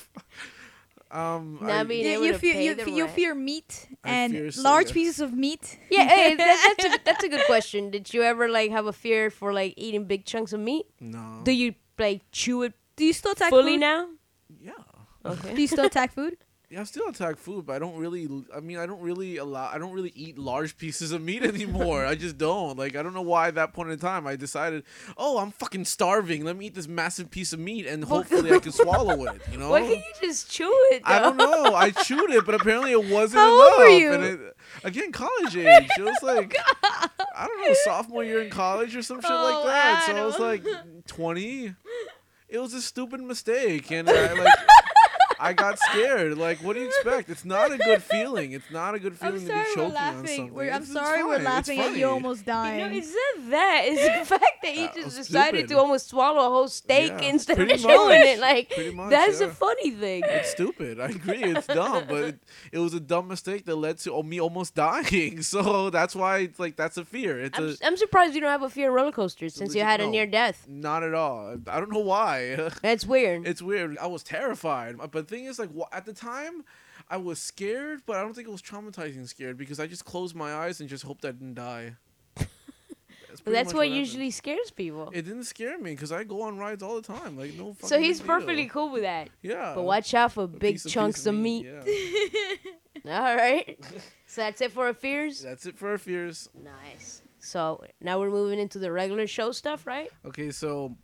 Um, no, I mean, you, you, fear, you, you fear meat I and fear large yes. pieces of meat. Yeah, hey, that, that's a that's a good question. Did you ever like have a fear for like eating big chunks of meat? No. Do you like chew it? Do you still attack fully food? now? Yeah. Okay. Do you still attack food? Yeah, I still attack food, but I don't really. I mean, I don't really allow. I don't really eat large pieces of meat anymore. I just don't. Like, I don't know why at that point in time I decided, oh, I'm fucking starving. Let me eat this massive piece of meat, and hopefully I can swallow it. You know? Why can't you just chew it, though? I don't know. I chewed it, but apparently it wasn't How enough. How old were you? And it, again, college age. It was like God. I don't know, sophomore year in college or some shit oh, like that. Adam. So I was like twenty. It was a stupid mistake, and I like. I got scared. Like, what do you expect? It's not a good feeling. It's not a good feeling to be choking on something. We're, I'm it's, sorry it's we're laughing at you almost dying. You know, it's not that. It's the fact that you uh, just decided stupid. to almost swallow a whole steak yeah, instead of chewing it. Like, much, that's yeah. a funny thing. It's stupid. I agree. It's dumb. But it, it was a dumb mistake that led to me almost dying. So that's why, it's like, that's a fear. It's I'm, a, I'm surprised you don't have a fear of roller coasters since you had no, a near death. Not at all. I don't know why. That's weird. It's weird. I was terrified. But thing is, like, at the time I was scared, but I don't think it was traumatizing scared because I just closed my eyes and just hoped I didn't die. That's, well, that's what, what usually scares people. It didn't scare me because I go on rides all the time, like, no fucking so he's deal. perfectly cool with that. Yeah, but watch out for a big piece chunks of, of meat, of meat. Yeah. All right, so that's it for our fears. That's it for our fears. Nice. So now we're moving into the regular show stuff, right? Okay, so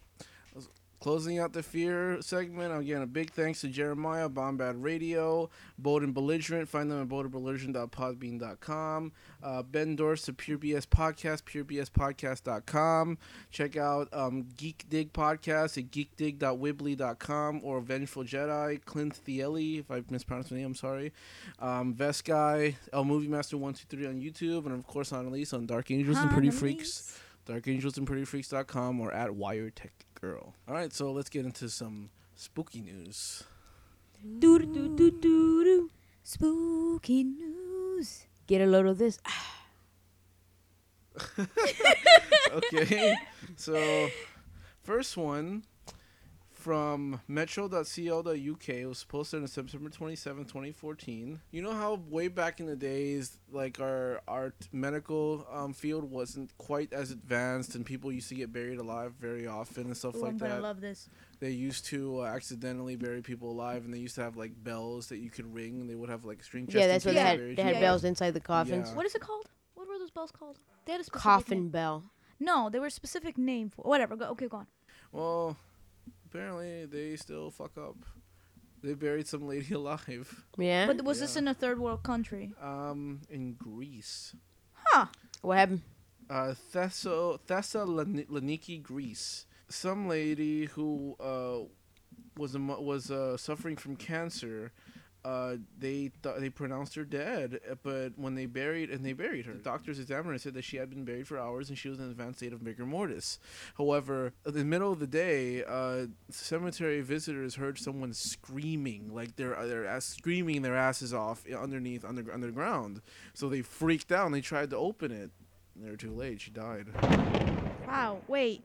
closing out the fear segment, again, a big thanks to Jeremiah, Bombad Radio, Bold and Belligerent. Find them at bold and belligerent dot podbean dot com. Uh, Ben Dorst to Pure B S Podcast, pure b s podcast dot com. Check out um, Geek Dig Podcast at geek dig dot wibbly dot com or Vengeful Jedi, Clint Thiele, if I mispronounced the name, I'm sorry. Um, Vest Guy, El Movie Master one two three on YouTube, and of course Annalise on Dark Angels and Pretty Freaks, dark angels and pretty freaks dot com or at Wiretech. Girl. All right, so let's get into some spooky news. Do do do do do spooky news. Get a load of this. Okay, so first one from metro dot co dot u k was posted on September twenty-seventh, twenty fourteen. You know how way back in the days, like our our medical um, field wasn't quite as advanced, and people used to get buried alive very often and stuff Ooh, like I'm that. I love this. They used to uh, accidentally bury people alive, and they used to have like bells that you could ring, and they would have like string chests. Yeah, that's what they had. They people. had bells inside the coffins. Yeah. What is it called? What were those bells called? They had a specific coffin name. bell. No, they were a specific name for whatever. Go, okay, go on. Well. Apparently, they still fuck up. They buried some lady alive. Yeah? But was yeah. this in a third world country? Um, in Greece. Huh. What happened? Uh, Thessa, Thessaloniki, Greece. Some lady who uh, was a, was uh, suffering from cancer, uh, they th- they pronounced her dead. But when they buried, and they buried her, the doctors examined her and said that she had been buried for hours and she was in an advanced state of rigor mortis. However, in the middle of the day, uh, cemetery visitors heard someone screaming, like they're they're ass- screaming their asses off underneath under underground. So they freaked out and they tried to open it. They were too late. She died. Wow. Wait.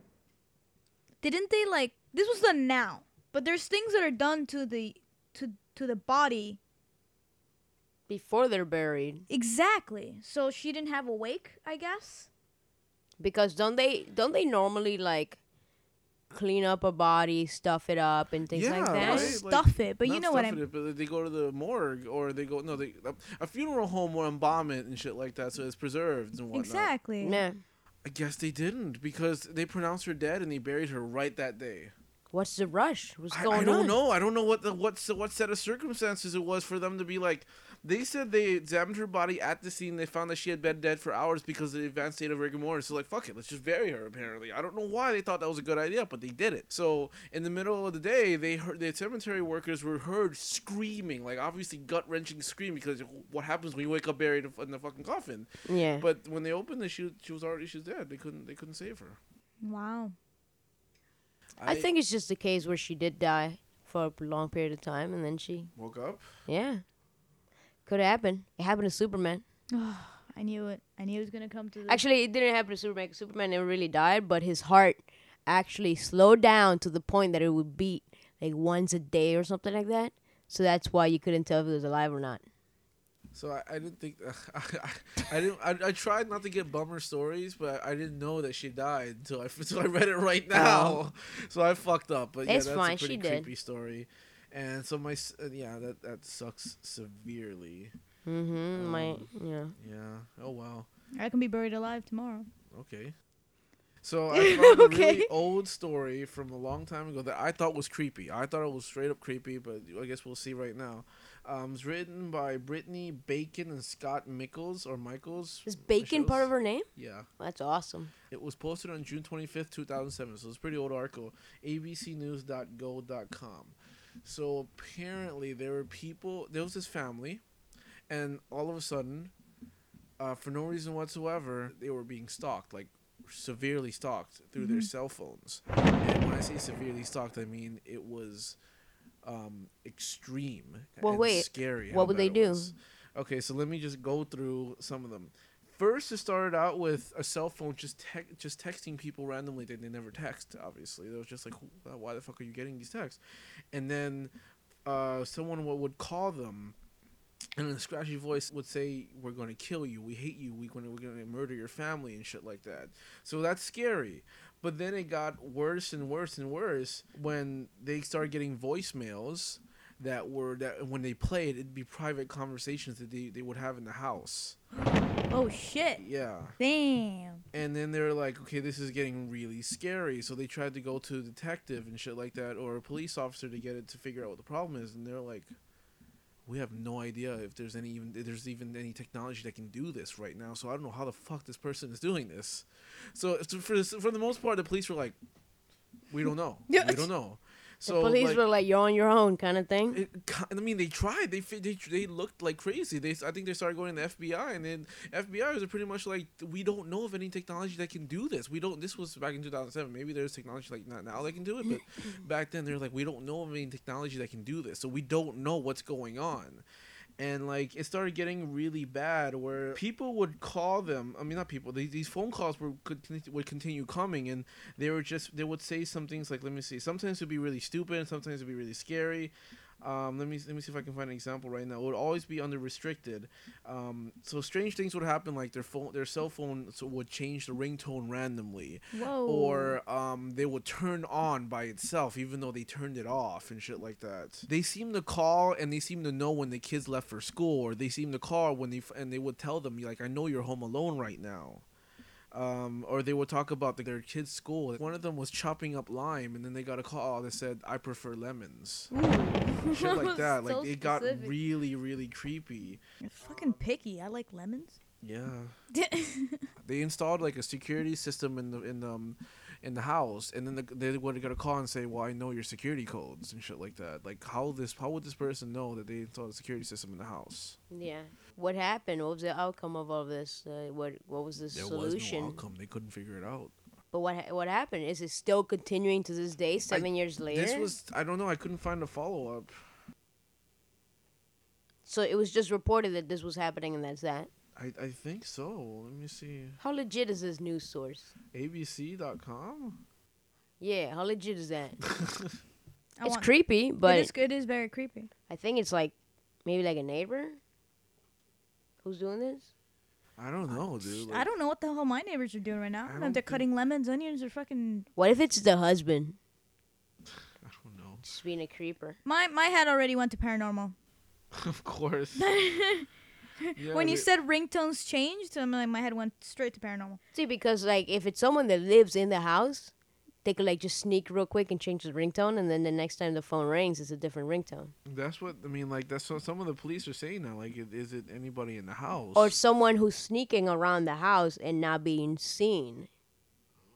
Didn't they like this was done now? But there's things that are done to the to. to the body before they're buried. Exactly. So she didn't have a wake, I guess. Because don't they don't they normally like clean up a body, stuff it up, and things yeah, like that? Right? Stuff like, it, but you know what I mean. But they go to the morgue, or they go no, they uh, a funeral home will embalm it and shit like that, so it's preserved and whatnot. Exactly. Yeah. I guess they didn't because they pronounced her dead and they buried her right that day. What's the rush? What's going on? I don't know. I don't know what the what's the, what set of circumstances it was for them to be like. They said they examined her body at the scene. They found that she had been dead for hours because of the advanced state of rigor mortis. So like, fuck it, let's just bury her. Apparently, I don't know why they thought that was a good idea, but they did it. So in the middle of the day, they heard, the cemetery workers were heard screaming, like obviously gut wrenching scream, because what happens when you wake up buried in the fucking coffin? Yeah. But when they opened it, she she was already she was dead. They couldn't they couldn't save her. Wow. I, I think it's just a case where she did die for a long period of time, and then she... woke up? Yeah. Could happen. It happened to Superman. I knew it. I knew it was going to come to this. Actually, it didn't happen to Superman. Superman never really died, but his heart actually slowed down to the point that it would beat like once a day or something like that. So that's why you couldn't tell if he was alive or not. So I, I didn't think... Uh, I, I, I didn't. I, I tried not to get bummer stories, but I didn't know that she died until I, until I read it right now. Oh. So I fucked up. But it's yeah, that's fine. a pretty she creepy did. story. And so my... Uh, yeah, that, that sucks severely. Mm-hmm. Um, my, yeah. Yeah. Oh, wow. I can be buried alive tomorrow. Okay. So I found okay. a really old story from a long time ago that I thought was creepy. I thought it was straight up creepy, but I guess we'll see right now. Um, it's written by Brittany Bacon and Scott Michaels, or Michaels. Is Bacon Michels. part of her name? Yeah. That's awesome. It was posted on June twenty-fifth, two thousand seven, so it's a pretty old article, a b c news dot go dot com. So apparently there were people, there was this family, and all of a sudden, uh, for no reason whatsoever, they were being stalked, like severely stalked through mm-hmm. their cell phones. And when I say severely stalked, I mean it was... Um, extreme well, and wait. scary. What would they do? Was. Okay, so let me just go through some of them. First, it started out with a cell phone just te- just texting people randomly that they never text, obviously. It was just like, why the fuck are you getting these texts? And then uh, someone would call them, and in a scratchy voice would say, we're going to kill you, we hate you, we're going to murder your family and shit like that. So that's scary. But then it got worse and worse and worse when they started getting voicemails that were that when they played, it'd be private conversations that they, they would have in the house. Oh, shit. Yeah. Damn. And then they're like, okay, this is getting really scary. So they tried to go to a detective and shit like that, or a police officer to get it to figure out what the problem is. And they're like, we have no idea if there's any even if there's even any technology that can do this right now. So I don't know how the fuck this person is doing this. So for this, for the most part, the police were like, we don't know. we don't know. So the police like, were like, you're on your own kind of thing. It, I mean, they tried. They they they looked like crazy. They I think they started going to the F B I, and then F B I's are pretty much like, we don't know of any technology that can do this. We don't. This was back in two thousand seven. Maybe there's technology like not now that can do it, but back then they're like, we don't know of any technology that can do this. So we don't know what's going on. And, like, it started getting really bad where people would call them. I mean, not people. They, these phone calls were, could, would continue coming, and they were just, they would say some things like, let me see. Sometimes it would be really stupid, and sometimes it would be really scary. Um, let me let me see if I can find an example right now. It would always be under restricted. Um, so strange things would happen, like their phone, their cell phone so would change the ringtone randomly. Whoa. Or um, they would turn on by itself, even though they turned it off and shit like that. They seem to call, and they seem to know when the kids left for school, or they seem to call when they and they would tell them, like, I know you're home alone right now. Um, or they would talk about the, their kids' school. One of them was chopping up lime, and then they got a call that said, I prefer lemons. Ooh. Shit like that. Like, so it got specific. really, really creepy. You're fucking picky. I like lemons. Yeah. They installed, like, a security system in the in um in the house, and then the, they would get a call and say, well, I know your security codes and shit like that. Like, how this? How would this person know that they installed a security system in the house? Yeah. What happened? What was the outcome of all this? Uh, what What was the there solution? There was no outcome. They couldn't figure it out. But what ha- what happened? Is it still continuing to this day, seven I, years later? This was I don't know. I couldn't find a follow up. So it was just reported that this was happening, and that's that. I I think so. Let me see. How legit is this news source? A B C dot com. Yeah, how legit is that? it's want, creepy, but it is, it is very creepy. I think it's like maybe like a neighbor. Who's doing this? I don't know, dude. Like, I don't know what the hell my neighbors are doing right now. I don't, I don't know if they're cutting lemons, onions, or fucking... What if it's the husband? I don't know. Just being a creeper. My my head already went to paranormal. Of course. yeah, when you said ringtones changed, I'm like, my head went straight to paranormal. See, because like if it's someone that lives in the house, they could like just sneak real quick and change the ringtone, and then the next time the phone rings, it's a different ringtone. That's what I mean. Like that's what some of the police are saying now. Like, is it anybody in the house or someone who's sneaking around the house and not being seen?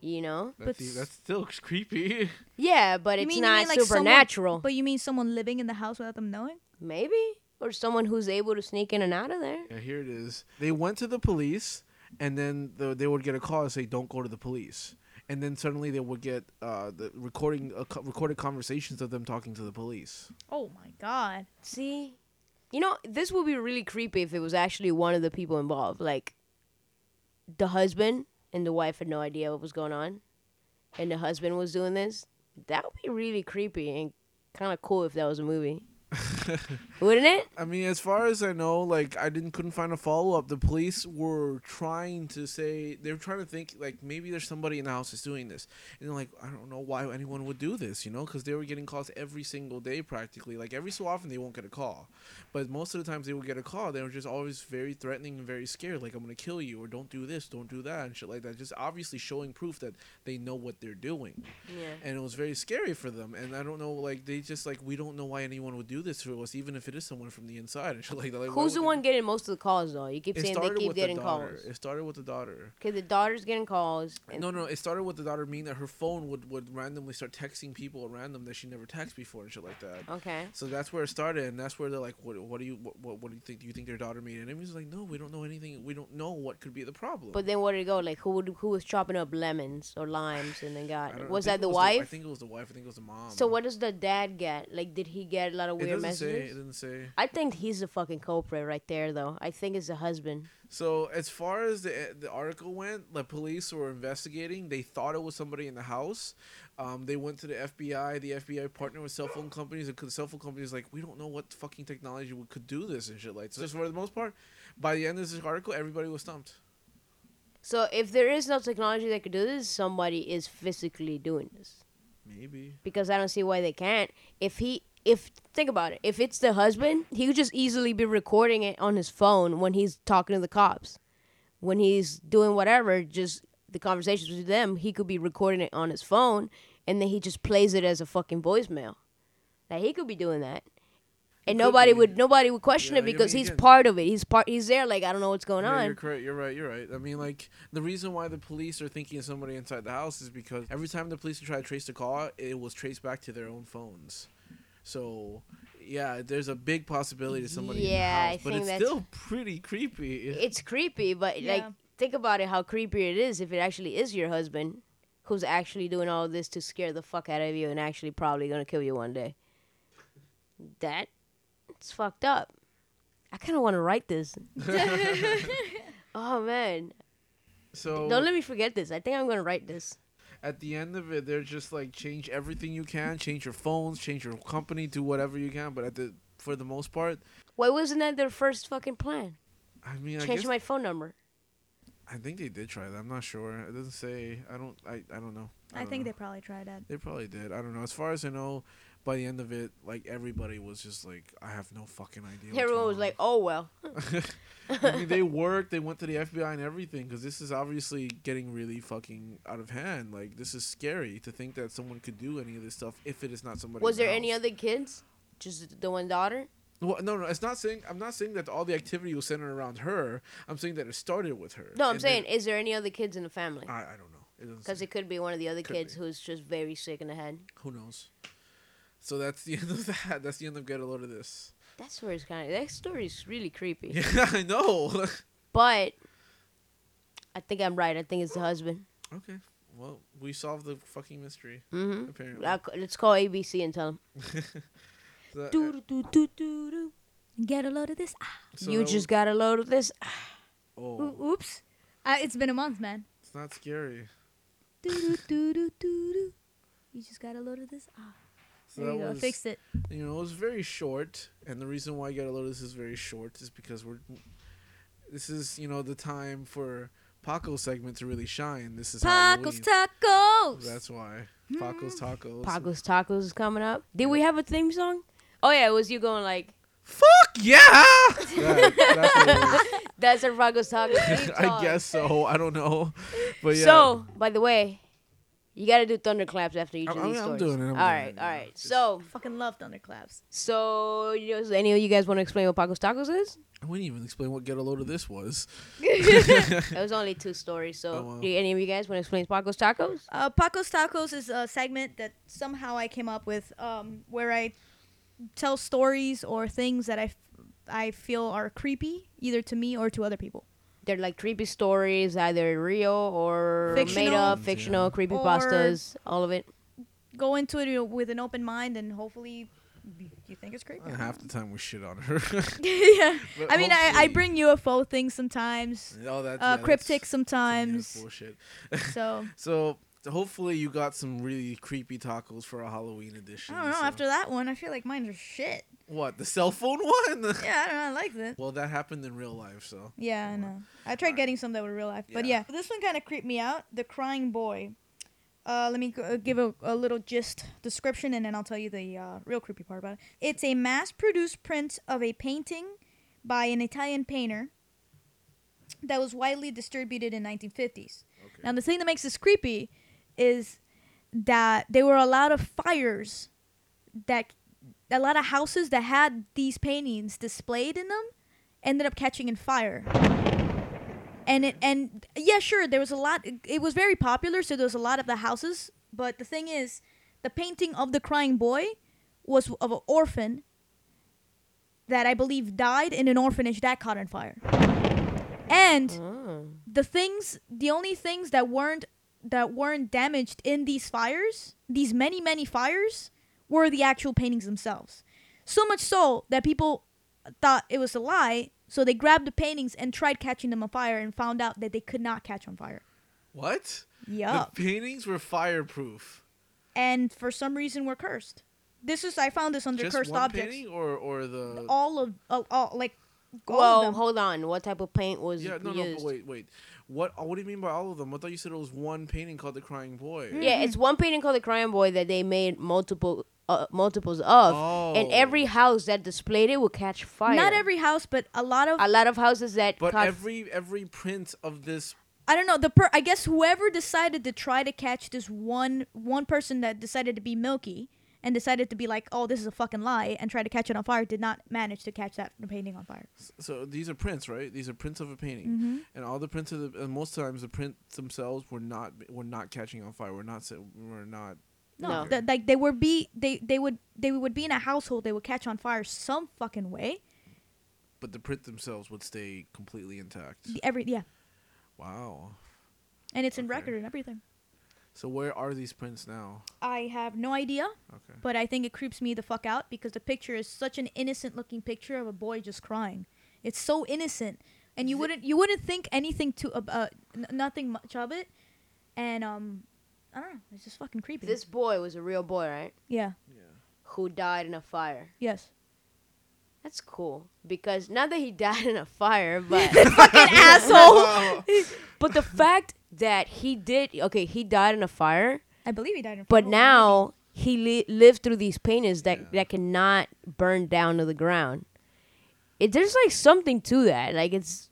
You know, that's, but, that's still creepy. Yeah, but it's mean, not mean, like, supernatural. Someone, but you mean someone living in the house without them knowing? Maybe, or someone who's able to sneak in and out of there. Yeah, here it is. They went to the police, and then the, they would get a call and say, "Don't go to the police." And then suddenly they would get uh, the recording uh, co- recorded conversations of them talking to the police. Oh, my God. See? You know, this would be really creepy if it was actually one of the people involved. Like, the husband and the wife had no idea what was going on, and the husband was doing this. That would be really creepy and kind of cool if that was a movie. Wouldn't it? I mean, as far as I know, like, I didn't couldn't find a follow-up. The police were trying to say, they were trying to think, like, maybe there's somebody in the house that's doing this. And they're like, I don't know why anyone would do this, you know? Because they were getting calls every single day, practically. Like, every so often, they won't get a call. But most of the times, they would get a call. They were just always very threatening and very scared. Like, I'm going to kill you, or don't do this, don't do that, and shit like that. Just obviously showing proof that they know what they're doing. Yeah. And it was very scary for them. And I don't know, like, they just, like, we don't know why anyone would do this for us, even if it is someone from the inside and shit like that. Like, who's the one they... getting most of the calls though? You keep it saying they keep getting the calls. It started with the daughter. Because the daughter's getting calls. And no, no, it started with the daughter, meaning that her phone would, would randomly start texting people at random that she never texted before and shit like that. Okay. So that's where it started, and that's where they're like, what, what do you, what, what, what do you think? Do you think their daughter made enemies? Like, no, we don't know anything. We don't know what could be the problem. But then where did it go? Like, who would, who was chopping up lemons or limes and then got? Was that the was wife? The, I think it was the wife. I think it was the mom. So what does the dad get? Like, did he get a lot of weird? It doesn't say, it doesn't say. I think he's the fucking culprit right there, though. I think it's the husband. So as far as the the article went, the police were investigating. They thought it was somebody in the house. Um, they went to the F B I. The F B I partnered with cell phone companies. The cell phone companies like, we don't know what fucking technology we could do this and shit like that. So for the most part, by the end of this article, everybody was stumped. So if there is no technology that could do this, somebody is physically doing this. Maybe. Because I don't see why they can't. If he... If think about it, if it's the husband, he would just easily be recording it on his phone when he's talking to the cops. when he's doing whatever, just the conversations with them, he could be recording it on his phone, and then he just plays it as a fucking voicemail. Like, he could be doing that. And nobody be. would nobody would question yeah, it because I mean, he's again, part of it. He's part. He's there. Like, I don't know what's going yeah, on. You're correct. You're right. You're right. I mean, like, the reason why the police are thinking of somebody inside the house is because every time the police would try to trace the call, it was traced back to their own phones. So, yeah, there's a big possibility to somebody yeah, in the house. I but think it's that's, still pretty creepy. It's creepy, but, yeah. like, think about it, how creepy it is if it actually is your husband who's actually doing all this to scare the fuck out of you and actually probably going to kill you one day. That... It's fucked up. I kind of want to write this. Oh, man. So don't let me forget this. I think I'm going to write this. At the end of it, they're just like, change everything you can. Change your phones. Change your company. Do whatever you can. But at the for the most part... Why wasn't that their first fucking plan? I mean, I Change guess, my phone number. I think they did try that. I'm not sure. It doesn't say... I don't I, I don't know. I, I don't think know. They probably tried that. They probably did. I don't know. As far as I know... By the end of it, like, everybody was just like, I have no fucking idea. Everyone was like, oh, well. I mean, they worked. They went to the F B I and everything because this is obviously getting really fucking out of hand. Like, this is scary to think that someone could do any of this stuff if it is not somebody. Was there else. Any other kids? Just the one daughter? Well, no, no. It's not saying. I'm not saying that all the activity was centered around her. I'm saying that it started with her. No, I'm saying, then, is there any other kids in the family? I, I don't know. Because it, it could be one of the other could kids be. Who's just very sick in the head. Who knows? So that's the end of that. That's the end of Get a Load of This. That's where it's kind of... That story's really creepy. Yeah, I know. But I think I'm right. I think it's the husband. Okay. Well, we solved the fucking mystery. Mm-hmm. Apparently. I'll, let's call A B C and tell them. So do do do do do. Get a load of this. Ah. So you just got a load of this. Ah. Oh. O- oops. Uh, it's been a month, man. It's not scary. Do do do do do. You just got a load of this. Ah. So there you go, was, fixed it. You know, it was very short, and the reason why I got a lot of this is very short is because we're. This is, you know, the time for Paco's segment to really shine. This is Paco's Halloween. Tacos. That's why mm. Paco's Tacos. Paco's Tacos is coming up. Did yeah. we have a theme song? Oh yeah, it was you going like, "Fuck yeah!" Yeah, that's what it was. That's our Paco's Tacos. I guess so. I don't know, but yeah. So, by the way. You gotta do thunderclaps after each I, of these I mean, stories. I'm doing it. I'm all right, doing it. all right. Just so I fucking love thunderclaps. So, you know, does any of you guys want to explain what Paco's Tacos is? I wouldn't even explain what Get a Load of This was. It was only two stories. So, oh, wow. do any of you guys want to explain Paco's Tacos? Uh, Paco's Tacos is a segment that somehow I came up with, um, where I tell stories or things that I, f- I feel are creepy, either to me or to other people. They're like creepy stories, either real or fictional. made up, fictional, yeah. creepy pastas, all of it. Go into it with an open mind, and hopefully, you think it's creepy. Uh, half the time we shit on her. yeah, but I mean, I, I bring U F O things sometimes. Oh, that's uh, yeah, cryptic that's, sometimes. That's bullshit. so. So. Hopefully you got some really creepy tacos for a Halloween edition. I don't know. So. After that one, I feel like mine are shit. What? The cell phone one? Yeah, I don't know. I like that. Well, that happened in real life, so. Yeah, I know. Know. I tried All getting right. some that were real life. Yeah. But yeah, this one kind of creeped me out. The Crying Boy. Uh, let me g- give a, a little gist description, and then I'll tell you the uh, real creepy part about it. It's a mass-produced print of a painting by an Italian painter that was widely distributed in the nineteen fifties. Okay. Now, the thing that makes this creepy is that there were a lot of fires, that a lot of houses that had these paintings displayed in them ended up catching in fire. And it and yeah, sure, there was a lot. It, it was very popular, so there was a lot of the houses. But the thing is, the painting of the Crying Boy was of an orphan that I believe died in an orphanage that caught on fire. And oh. the things, the only things that weren't that weren't damaged in these fires, these many, many fires, were the actual paintings themselves. So much so that people thought it was a lie, so they grabbed the paintings and tried catching them on fire and found out that they could not catch on fire. What? Yeah. The paintings were fireproof. And for some reason were cursed. This is, I found this under Just cursed one objects. Painting or, or the... All of, all, all like, all well, of them. Hold on. What type of paint was yeah, no, used? Yeah, no, no, wait, wait. What What do you mean by all of them? I thought you said it was one painting called The Crying Boy. Mm-hmm. Yeah, it's one painting called The Crying Boy that they made multiple uh, multiples of, oh. and every house that displayed it would catch fire. Not every house, but a lot of a lot of houses that. But caught every every print of this. I don't know. The per- I guess whoever decided to try to catch this one one person that decided to be Milky and decided to be like, oh, this is a fucking lie, and tried to catch it on fire, did not manage to catch that painting on fire. So these are prints, right? These are prints of a painting, mm-hmm. and all the prints of the, and most times the prints themselves were not were not catching on fire. Were not were not. No, the, like they were be they, they would they would be in a household. They would catch on fire some fucking way. But the print themselves would stay completely intact. The every yeah. Wow. And it's okay. in record and everything. So where are these prints now? I have no idea. Okay. But I think it creeps me the fuck out because the picture is such an innocent looking picture of a boy just crying. It's so innocent. And you wouldn't you wouldn't think anything to uh, uh n- nothing much of it. And um I don't know, it's just fucking creepy. This boy was a real boy, right? Yeah. Yeah. Who died in a fire. Yes. That's cool because not that he died in a fire, but fucking asshole. But the fact that he did, okay, he died in a fire. I believe he died in a fire. But now he li- lived through these paintings that yeah. that cannot burn down to the ground. It there's like something to that, like it's.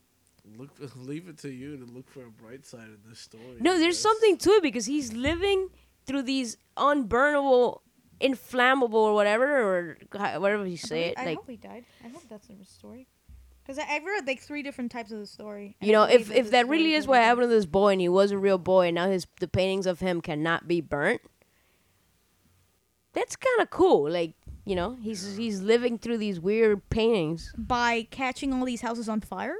Look, leave it to you to look for a bright side in this story. No, there's something to it because he's living through these unburnable. Inflammable or whatever, or whatever you say it. I like, hope he died. I hope that's the story. Because I, I read like three different types of the story. You know, if if that really is what happened to this boy and he was a real boy and now his the paintings of him cannot be burnt, that's kind of cool. Like, you know, he's he's living through these weird paintings. By catching all these houses on fire?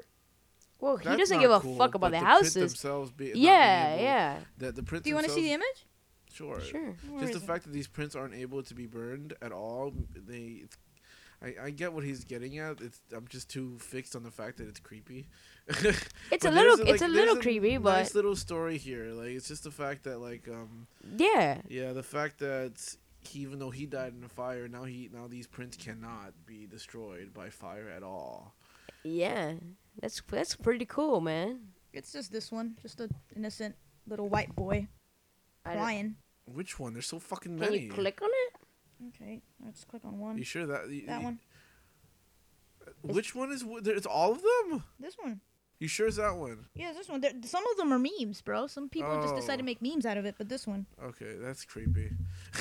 Well, he that's doesn't give a cool, fuck about the, the houses. Themselves be, yeah, yeah. The, the print Do you want to see the image? Sure. Sure. Just the fact that these prints aren't able to be burned at all, they, I, I get what he's getting at. It's I'm just too fixed on the fact that it's creepy. It's a little, a, like, it's a little a creepy, nice but nice little story here. Like it's just the fact that, like, um, yeah, yeah, the fact that he, even though he died in a fire, now he, now these prints cannot be destroyed by fire at all. Yeah, that's that's pretty cool, man. It's just this one, just an innocent little white boy crying. Which one? There's so fucking many. Can you click on it? Okay, let's click on one. You sure that you, that you, one? Which it's, one is? It's all of them. This one. You sure it's that one? Yeah, this one. There, some of them are memes, bro. Some people oh. just decide to make memes out of it, but this one. Okay, that's creepy.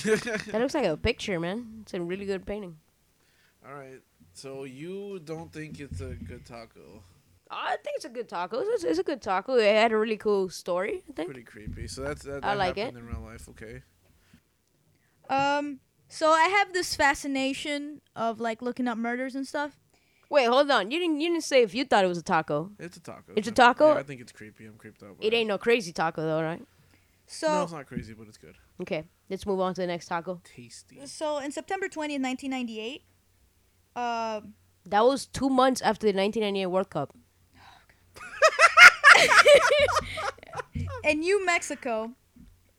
That looks like a picture, man. It's a really good painting. All right, so you don't think it's a good taco? I think it's a good taco. It's, it's a good taco. It had a really cool story, I think. Pretty creepy. So that's that, that I like happened it. in real life, okay? Um. So I have this fascination of like looking up murders and stuff. Wait, hold on. You didn't you didn't say if you thought it was a taco. It's a taco. It's a taco? Yeah, I think it's creepy. I'm creeped out. It right. ain't no crazy taco though, right? So no, it's not crazy, but it's good. Okay, let's move on to the next taco. Tasty. So in September twentieth, nineteen ninety-eight, uh, that was two months after the nineteen ninety-eight World Cup. In New Mexico.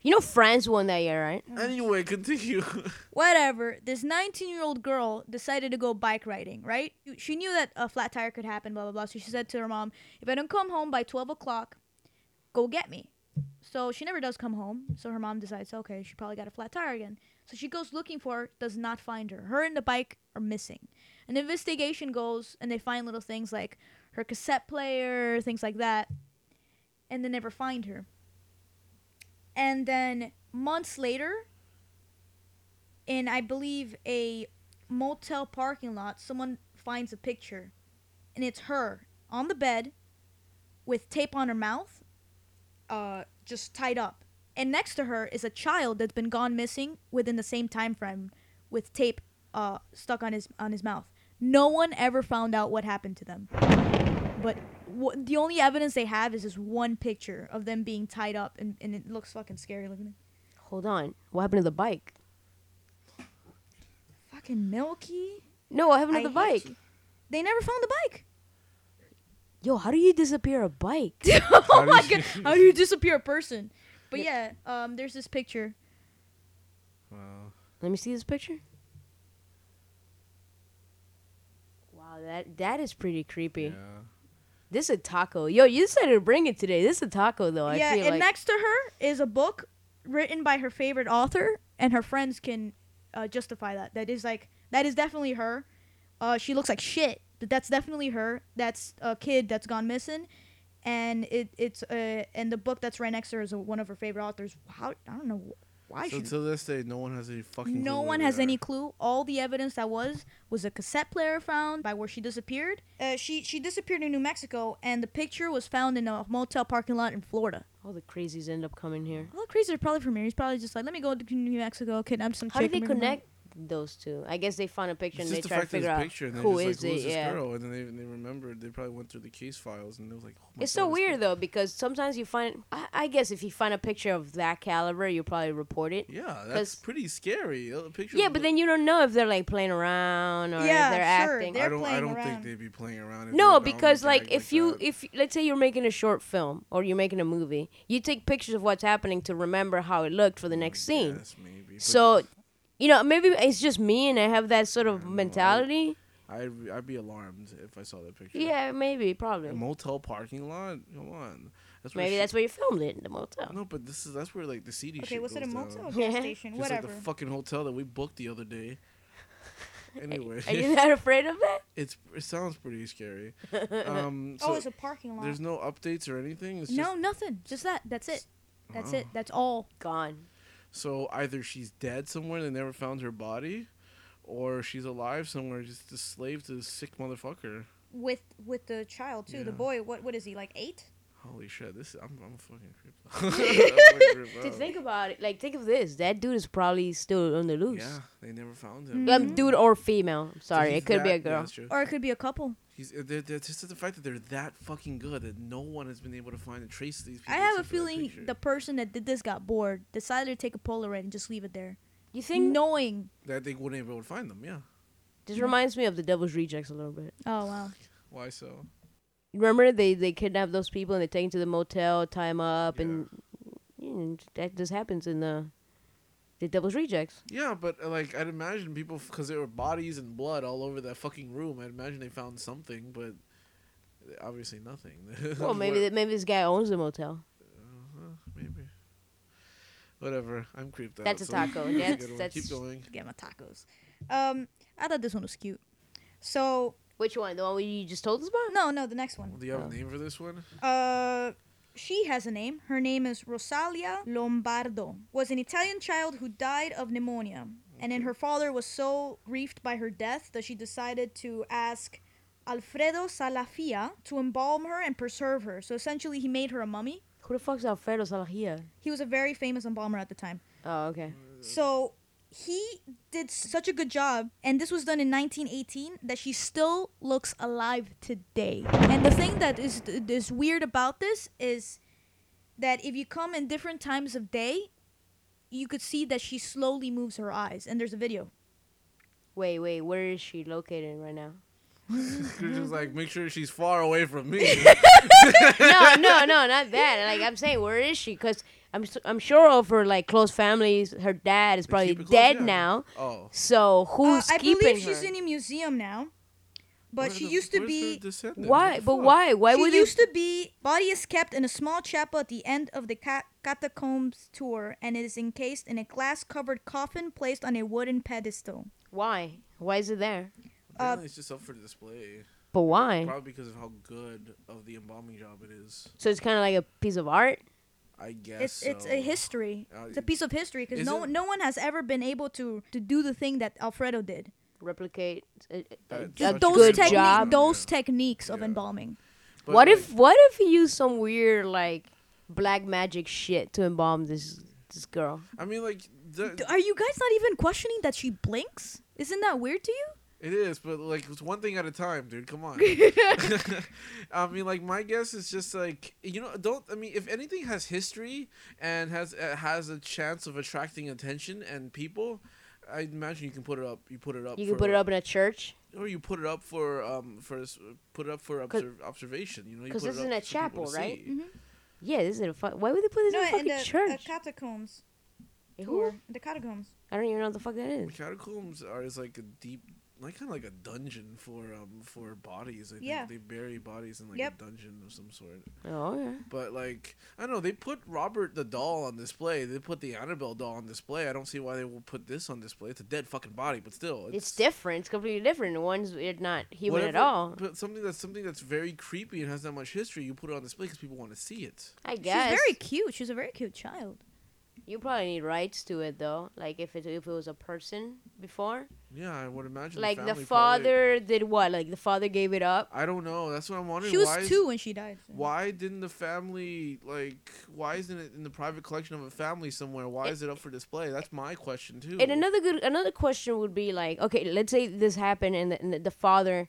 You know France won that year, right? Anyway, continue. Whatever. This nineteen-year-old girl decided to go bike riding, right? She knew that a flat tire could happen, blah, blah, blah. So she said to her mom, if I don't come home by twelve o'clock, go get me. So she never does come home. So her mom decides, okay, she probably got a flat tire again. So she goes looking for her, does not find her. Her and the bike are missing. An investigation goes, and they find little things like her cassette player, things like that. And they never find her. And then months later, in I believe a motel parking lot, someone finds a picture. And it's her on the bed with tape on her mouth, uh, just tied up. And next to her is a child that's been gone missing within the same time frame with tape uh, stuck on his on his mouth. No one ever found out what happened to them. But w- the only evidence they have is this one picture of them being tied up, and, and it looks fucking scary looking. Hold on. What happened to the bike? Fucking Milky? No, what happened to I the bike? You. They never found the bike. Yo, how do you disappear a bike? Oh my god. How do you disappear a person? But yeah, um, there's this picture. Wow. Let me see this picture. Wow, that that is pretty creepy. Yeah. This is a taco. Yo, you decided to bring it today. This is a taco, though. Yeah, I feel and like. Next to her is a book written by her favorite author, and her friends can uh, justify that. That is like that is definitely her. Uh, she looks like shit. That's definitely her. That's a kid that's gone missing, and it it's uh and the book that's right next to her is a, one of her favorite authors. How I don't know why. So to this day, no one has any fucking. No clue one has any clue. All the evidence that was was a cassette player found by where she disappeared. Uh, she she disappeared in New Mexico, and the picture was found in a motel parking lot in Florida. All the crazies end up coming here. All the crazies are probably from here. He's probably just like, let me go to New Mexico, kidnap some. How do they connect those two? I guess they found a picture, it's and they tried to figure out who is it. Yeah, and then they, they remembered. They probably went through the case files, and they was like, oh my it's God, so weird though, because sometimes you find. I, I guess if you find a picture of that caliber, you probably report it. Yeah, that's pretty scary. A picture. Yeah, but then you don't know if they're like playing around or yeah, if they're sure, acting. They're I don't. I don't around. think they'd be playing around. If no, because like if like you, that. if let's say you're making a short film or you're making a movie, you take pictures of what's happening to remember how it looked for the next scene. Yes, maybe. So. You know, maybe it's just me and I have that sort of mentality. I'd, I'd be alarmed if I saw that picture. Yeah, maybe, probably. A motel parking lot? Come on. That's maybe she, that's where you filmed it, in the motel. No, but this is that's where, like, the C D okay, shit goes down. Okay, was it a motel gas station? Just whatever. Like the fucking hotel that we booked the other day. Anyway. Are you not afraid of that? It's It sounds pretty scary. Um, so oh, it's a parking lot. There's no updates or anything? It's no, just, nothing. Just that. That's it. That's wow. it. That's all. Gone. So either she's dead somewhere and they never found her body, or she's alive somewhere, just a slave to this sick motherfucker. With with the child too, yeah. The boy. What what is he like eight? Holy shit! This I'm I'm fucking creeped out. To think about it, like think of this: that dude is probably still on the loose. Yeah, they never found him. Mm-hmm. Um, dude or female. I'm sorry, so it could that, be a girl, yeah, or it could be a couple. He's uh, they're, they're just the fact that they're that fucking good that no one has been able to find and trace these people. I have a feeling the person that did this got bored, decided to take a Polaroid and just leave it there. You think knowing that they wouldn't be able to find them? Yeah. This yeah. reminds me of The Devil's Rejects a little bit. Oh wow. Why so? Remember they they kidnap those people and they take them to the motel, tie them up, yeah. and you know, that just happens in the. The Devil's Rejects. Yeah, but uh, like I'd imagine people, because there were bodies and blood all over that fucking room. I'd imagine they found something, but obviously nothing. Well, maybe that, maybe this guy owns the motel. Uh, maybe. Whatever. I'm creeped out. That's a so taco. Yeah, that's, that's keep going. Get my tacos. Um, I thought this one was cute. So. Which one? The one you just told us about? No, no, the next one. Well, do you have oh. a name for this one? Uh. She has a name. Her name is Rosalia Lombardo. Was an Italian child who died of pneumonia. Okay. And then her father was so grieved by her death that she decided to ask Alfredo Salafia to embalm her and preserve her. So essentially he made her a mummy. Who the fuck's Alfredo Salafia? He was a very famous embalmer at the time. Oh, okay. So he did such a good job, and this was done in nineteen eighteen, that she still looks alive today. And the thing that is, is weird about this is that if you come in different times of day, you could see that she slowly moves her eyes, and there's a video. Wait, wait, where is she located right now? She's just like, make sure she's far away from me. No, no, no, not that. Like, I'm saying, where is she? Because... I'm so, I'm sure of her like close families. Her dad is probably close, dead yeah. now. Oh, so who's uh, keeping her? I believe she's her? in a museum now, but where's she the, used to be. Why? But why? Why she would she used it? to be? Body is kept in a small chapel at the end of the ca- catacombs tour, and it is encased in a glass-covered coffin placed on a wooden pedestal. Why? Why is it there? Uh, it's just up for display. But why? Probably because of how good of the embalming job it is. So it's kind of like a piece of art. I guess it's so. It's a history. Uh, it's a piece of history because no it? no one has ever been able to, to do the thing that Alfredo did. Replicate uh, uh, a those good techni- job. Those yeah. techniques yeah. of embalming. But what like, if what if he used some weird like black magic shit to embalm this this girl? I mean, like, the, are you guys not even questioning that she blinks? Isn't that weird to you? It is, but like it's one thing at a time, dude. Come on. I mean, like my guess is just like you know, don't. I mean, if anything has history and has uh, has a chance of attracting attention and people, I imagine you can put it up. You put it up. You can for, put it up in a church. Or you put it up for um for put it up for observ- observation. You know, because this is in a chapel, right? Mm-hmm. Yeah, this is in a. Fu- Why would they put this no, in a fucking the, church? No, uh, catacombs. Who? The catacombs. I don't even know what the fuck that is. The catacombs are is like a deep. like kind of like a dungeon for um for bodies. I think yeah. they bury bodies in like yep. a dungeon of some sort. Oh yeah. But like I don't know, they put Robert the doll on display. They put the Annabelle doll on display. I don't see why they will put this on display. It's a dead fucking body, but still, it's, it's different. It's completely different. The one's it's not human whatever, at all. But something that's something that's very creepy and has that much history, you put it on display because people want to see it. I guess. She's very cute. She's a very cute child. You probably need rights to it, though. Like, if it if it was a person before. Yeah, I would imagine. Like, the, the father probably, did what? Like, the father gave it up? I don't know. That's what I'm wondering. She was why two is, when she died. So. Why didn't the family, like, why isn't it in the private collection of a family somewhere? Why it, is it up for display? That's my question, too. And another good another question would be, like, okay, let's say this happened and the, and the, the father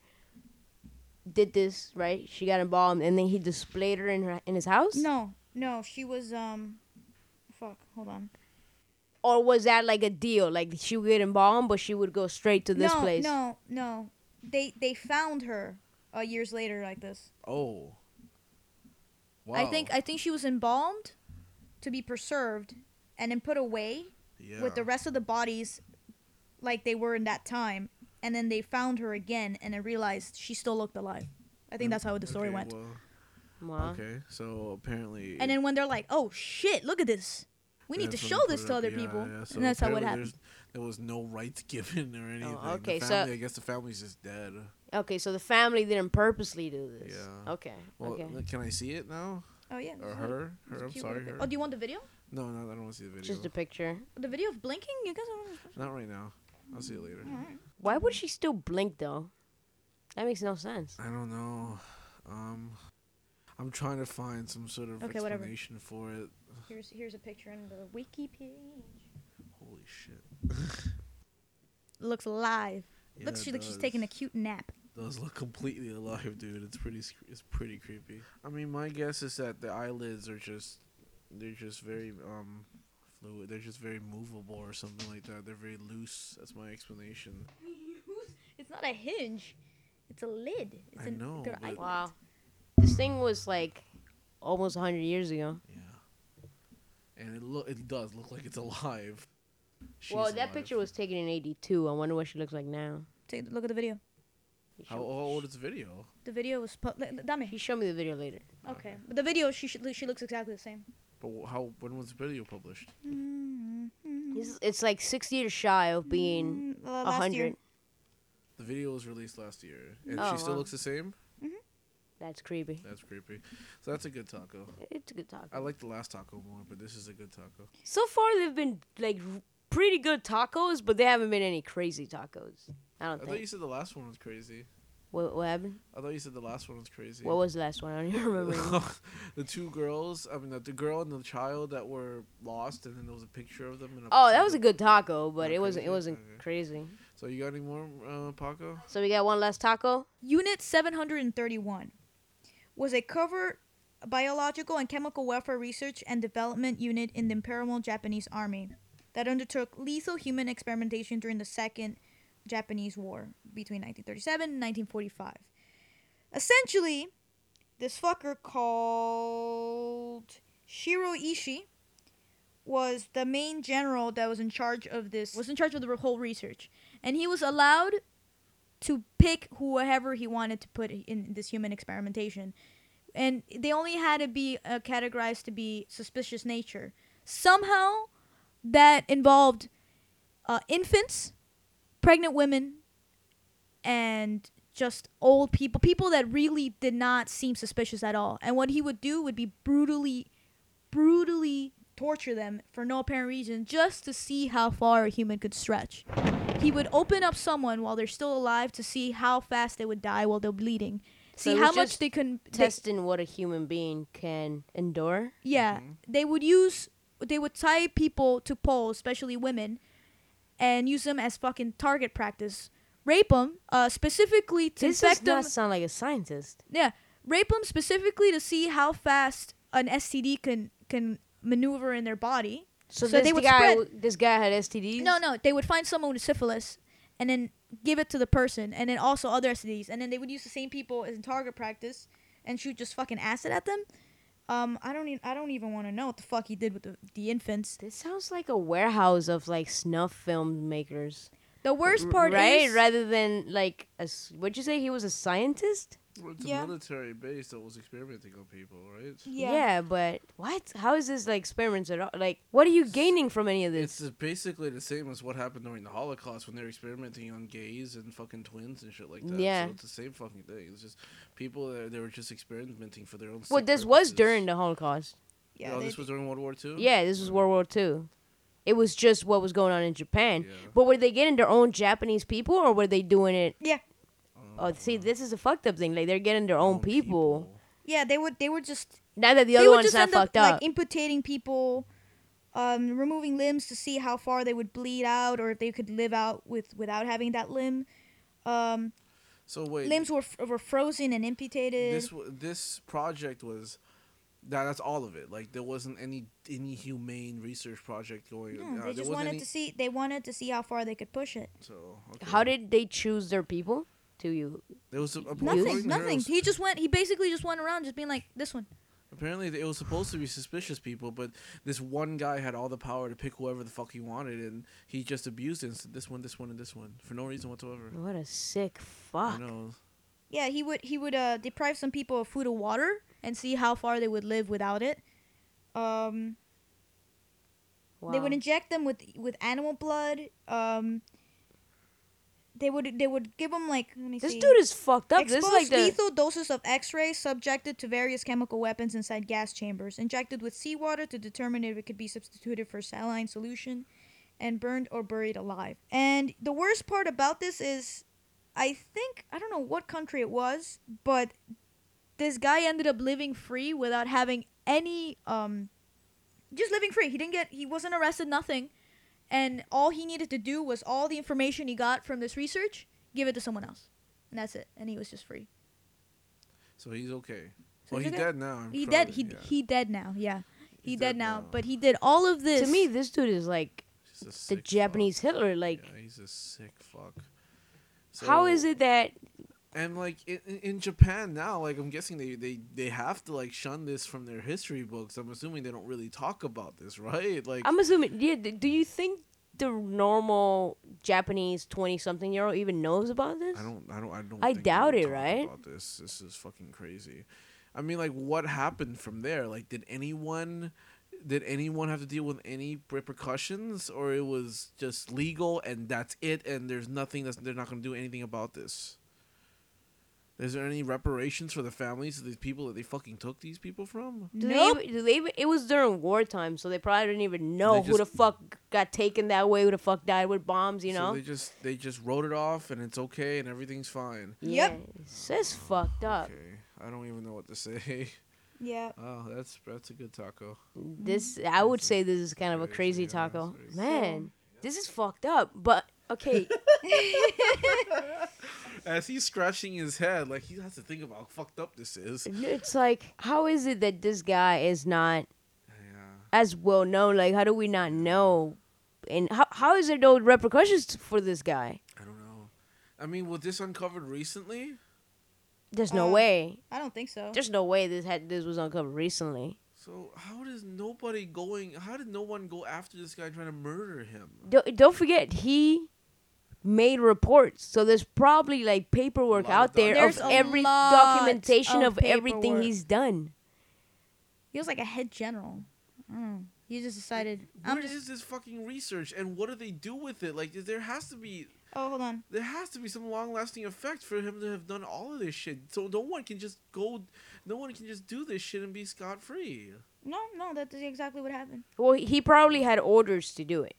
did this, right? She got involved, and then he displayed her in her, in his house? No. No, she was, um... Fuck, hold on. Or was that like a deal? Like she would get embalmed, but she would go straight to this no, place? No, no, no. They they found her uh, years later like this. Oh. Wow. I think I think she was embalmed to be preserved and then put away yeah. with the rest of the bodies like they were in that time. And then they found her again and then realized she still looked alive. I think that's how the story okay, went. Well. Wow. Okay, so apparently... And then when they're like, oh, shit, look at this. We need to show this to other yeah, people. Yeah, so and that's how it happened. There was no rights given or anything. Oh, okay, the family, so... I guess the family's just dead. Okay, so the family didn't purposely do this. Yeah. Okay. Well, okay. Can I see it now? Oh, yeah. Or her? her I'm sorry, her. Oh, do you want the video? No, no, I don't want to see the video. Just a picture. The video of blinking? You guys don't... Not right now. I'll see you later. Right. Why would she still blink, though? That makes no sense. I don't know. Um... I'm trying to find some sort of okay, explanation whatever. for it. Here's here's a picture on the wiki page. Holy shit! Looks alive. Yeah, looks she, like she's taking a cute nap. Does look completely alive, dude. It's pretty it's pretty creepy. I mean, my guess is that the eyelids are just they're just very um fluid. They're just very movable or something like that. They're very loose. That's my explanation. It's not a hinge. It's a lid. It's I an, know. Their eyelids. Wow. This thing was like almost one hundred years ago. Yeah, and it look it does look like it's alive. She's well, that alive. Picture was taken in eighty-two. I wonder what she looks like now. Take a look at the video. How old is the video? The video was. Po- Dame. You show me the video later. Okay, okay. But the video she should, she looks exactly the same. But how when was the video published? Mm-hmm. It's, it's like six years shy of being mm, uh, one hundred. The video was released last year, and oh, she still wow. looks the same. That's creepy. That's creepy. So that's a good taco. It's a good taco. I like the last taco more, but this is a good taco. So far, they've been, like, pretty good tacos, but they haven't been any crazy tacos. I don't I think. I thought you said the last one was crazy. What, what happened? I thought you said the last one was crazy. What was the last one? I don't even remember. The two girls, I mean, the, the girl and the child that were lost, and then there was a picture of them. And oh, that was a good taco, but it wasn't, it wasn't okay. crazy. So you got any more, uh, Paco? So we got one last taco? Unit seven hundred thirty-one. Was a covert biological and chemical warfare research and development unit in the Imperial Japanese Army that undertook lethal human experimentation during the Second Japanese War between nineteen thirty-seven and nineteen forty-five. Essentially, this fucker called Shiro Ishii was the main general that was in charge of this, was in charge of the whole research, and he was allowed to pick whoever he wanted to put in this human experimentation. And they only had to be uh, categorized to be suspicious nature. Somehow, that involved uh, infants, pregnant women, and just old people. People that really did not seem suspicious at all. And what he would do would be brutally, brutally torture them for no apparent reason, just to see how far a human could stretch. He would open up someone while they're still alive to see how fast they would die while they're bleeding. See so how much they can... Testing they, what a human being can endure. Yeah. Mm-hmm. They would use... They would tie people to poles, especially women, and use them as fucking target practice. Rape them, uh, specifically to this infect them... This does not sound like a scientist. Yeah. Rape them specifically to see how fast an S T D can, can maneuver in their body. So, so this, they would guy, spread. This guy had S T Ds? No, no. They would find someone with syphilis and then give it to the person and then also other S T Ds. And then they would use the same people in target practice and shoot just fucking acid at them. Um, I don't even, I don't even want to know what the fuck he did with the, the infants. This sounds like a warehouse of like snuff film makers. The worst part right? is... Right? Rather than, like, a, what'd you say? He was a scientist? Well, it's yeah. a military base that was experimenting on people, right? Yeah. yeah, but what? How is this, like, experiments at all? Like, what are you gaining from any of this? It's basically the same as what happened during the Holocaust when they were experimenting on gays and fucking twins and shit like that. Yeah. So it's the same fucking thing. It's just people, that they were just experimenting for their own... Well, this was during the Holocaust. Yeah. Oh, this was during World War Two? Yeah, this was World War Two. It was just what was going on in Japan. Yeah. But were they getting their own Japanese people, or were they doing it... Yeah. Oh, see, this is a fucked up thing. Like, they're getting their own, own people. people. Yeah, they would. They were just. Now that the other one's not fucked up, like amputating people, um, removing limbs to see how far they would bleed out, or if they could live out with without having that limb. Um, so wait. Limbs were f- were frozen and amputated. This w- this project was. That that's all of it. Like, there wasn't any any humane research project going. No, uh, they just wanted any... to see. They wanted to see how far they could push it. So. Okay. How did they choose their people? To you, there was a, nothing. Nothing. He just went. He basically just went around, just being like, "This one." Apparently, it was supposed to be suspicious people, but this one guy had all the power to pick whoever the fuck he wanted, and he just abused it and said, "This one, this one, and this one," for no reason whatsoever. What a sick fuck. I know. Yeah, he would. He would uh, deprive some people of food or water and see how far they would live without it. Um. Wow. They would inject them with with animal blood. Um. They would they would give him, like... Let me this see. Dude is fucked up. Exposed this is like the... lethal doses of X-rays subjected to various chemical weapons inside gas chambers. Injected with seawater to determine if it could be substituted for saline solution. And burned or buried alive. And the worst part about this is... I think... I don't know what country it was. But this guy ended up living free without having any... um, just living free. He didn't get... He wasn't arrested, nothing. And all he needed to do was all the information he got from this research, give it to someone else. And that's it. And he was just free. So he's okay. So well, he's, he's okay. dead now. He dead. He, yeah. he dead now, yeah. He he's dead, dead now. now. But he did all of this. To me, this dude is like the Japanese fuck. Hitler. Like, yeah, he's a sick fuck. So, how is it that... And, like, in, in Japan now, like, I'm guessing they, they, they have to, like, shun this from their history books. I'm assuming they don't really talk about this, right? Like, I'm assuming, yeah, do you think the normal Japanese twenty-something-year-old even knows about this? I don't, I don't, I don't I think doubt it, right? About this. This is fucking crazy. I mean, like, what happened from there? Like, did anyone... Did anyone have to deal with any repercussions, or it was just legal and that's it, and there's nothing that's... They're not going to do anything about this? Is there any reparations for the families of these people that they fucking took these people from? Do nope. they, do they, it was during wartime, so they probably didn't even know who just, the fuck got taken that way, who the fuck died with bombs, you know? So they just they just wrote it off, and it's okay, and everything's fine. Yep. Yes. That's fucked up. Okay. I don't even know what to say. Yeah. Oh, that's that's a good taco. This I would that's say this is kind crazy, of a crazy yeah, taco. Crazy. Man, yeah. This is fucked up, but... Okay. As he's scratching his head, like, he has to think about how fucked up this is. It's like, how is it that this guy is not yeah. as well known? Like, how do we not know? And how how is there no repercussions for this guy? I don't know. I mean, was this uncovered recently? There's no uh, way. I don't think so. There's no way this had this was uncovered recently. So how does nobody going? How did no one go after this guy trying to murder him? Don't, don't forget he. made reports, so there's probably like paperwork out there there's of every documentation of, of everything he's done. He was like a head general. Mm. He just decided. What just... is this fucking research, and what do they do with it? Like, there has to be. Oh, hold on. There has to be some long-lasting effect for him to have done all of this shit. So no one can just go. No one can just do this shit and be scot-free. No, no, that's exactly what happened. Well, he probably had orders to do it.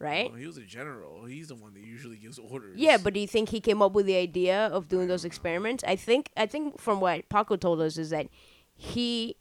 Right? Well, he was a general. He's the one that usually gives orders. Yeah, but do you think he came up with the idea of doing those experiments? I think I think from what Paco told us is that he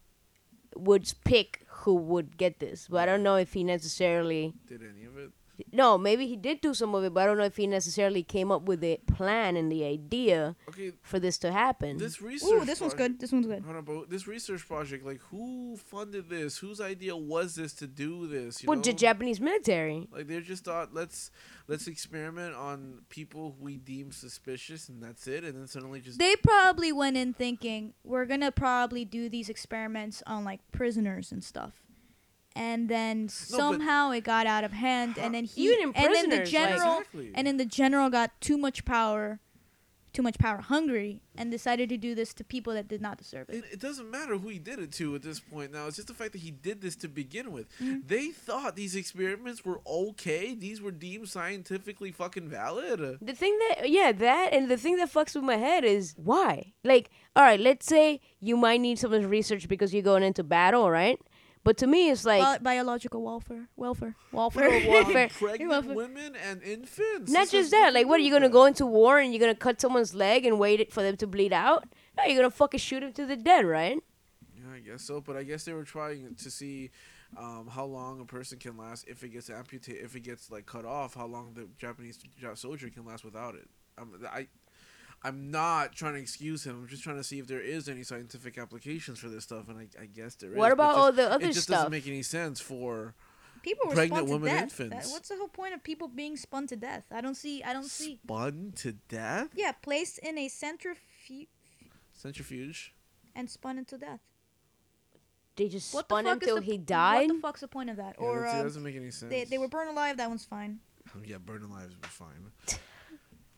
would pick who would get this. But I don't know if he necessarily... Did any of it? No, maybe he did do some of it, but I don't know if he necessarily came up with the plan and the idea okay, for this to happen. This research Ooh, this project, one's good. This one's good. Hold on, but this research project, like, who funded this? Whose idea was this to do this? You well, know? The Japanese military. Like, they just thought, let's let's experiment on people we deem suspicious, and that's it. And then suddenly just... They probably went in thinking, we're going to probably do these experiments on, like, prisoners and stuff. and then no, somehow it got out of hand, how? and then he Even in and then the general like, exactly. and then the general got too much power, too much power hungry, and decided to do this to people that did not deserve it. It, it doesn't matter who he did it to at this point now. It's just the fact that he did this to begin with. Mm-hmm. They thought these experiments were okay. These were deemed scientifically fucking valid. The thing that, yeah, that, and the thing that fucks with my head is why? Like, all right, let's say you might need some research because you're going into battle, right? But to me, it's like... Bi- biological welfare. Welfare. Welfare. No, welfare. Pregnant welfare. Women and infants. Not this just that. Like, what, are you going to go into war and you're going to cut someone's leg and wait for them to bleed out? No, you're going to fucking shoot them to the dead, right? Yeah, I guess so. But I guess they were trying to see um, how long a person can last if it gets amputated, if it gets, like, cut off, how long the Japanese soldier can last without it. Um, I... I'm not trying to excuse him. I'm just trying to see if there is any scientific applications for this stuff, and I, I guess there is. What about just, all the other stuff? It just stuff? doesn't make any sense for people pregnant women and infants. That, what's the whole point of people being spun to death? I don't see. I don't see. Spun to death? Yeah, placed in a centrifuge. Centrifuge. And spun into death. They just what spun the until the, he died? What the fuck's the point of that? Yeah, or um, it doesn't make any sense. They, they were burned alive. That one's fine. Oh, yeah, burned alive is fine.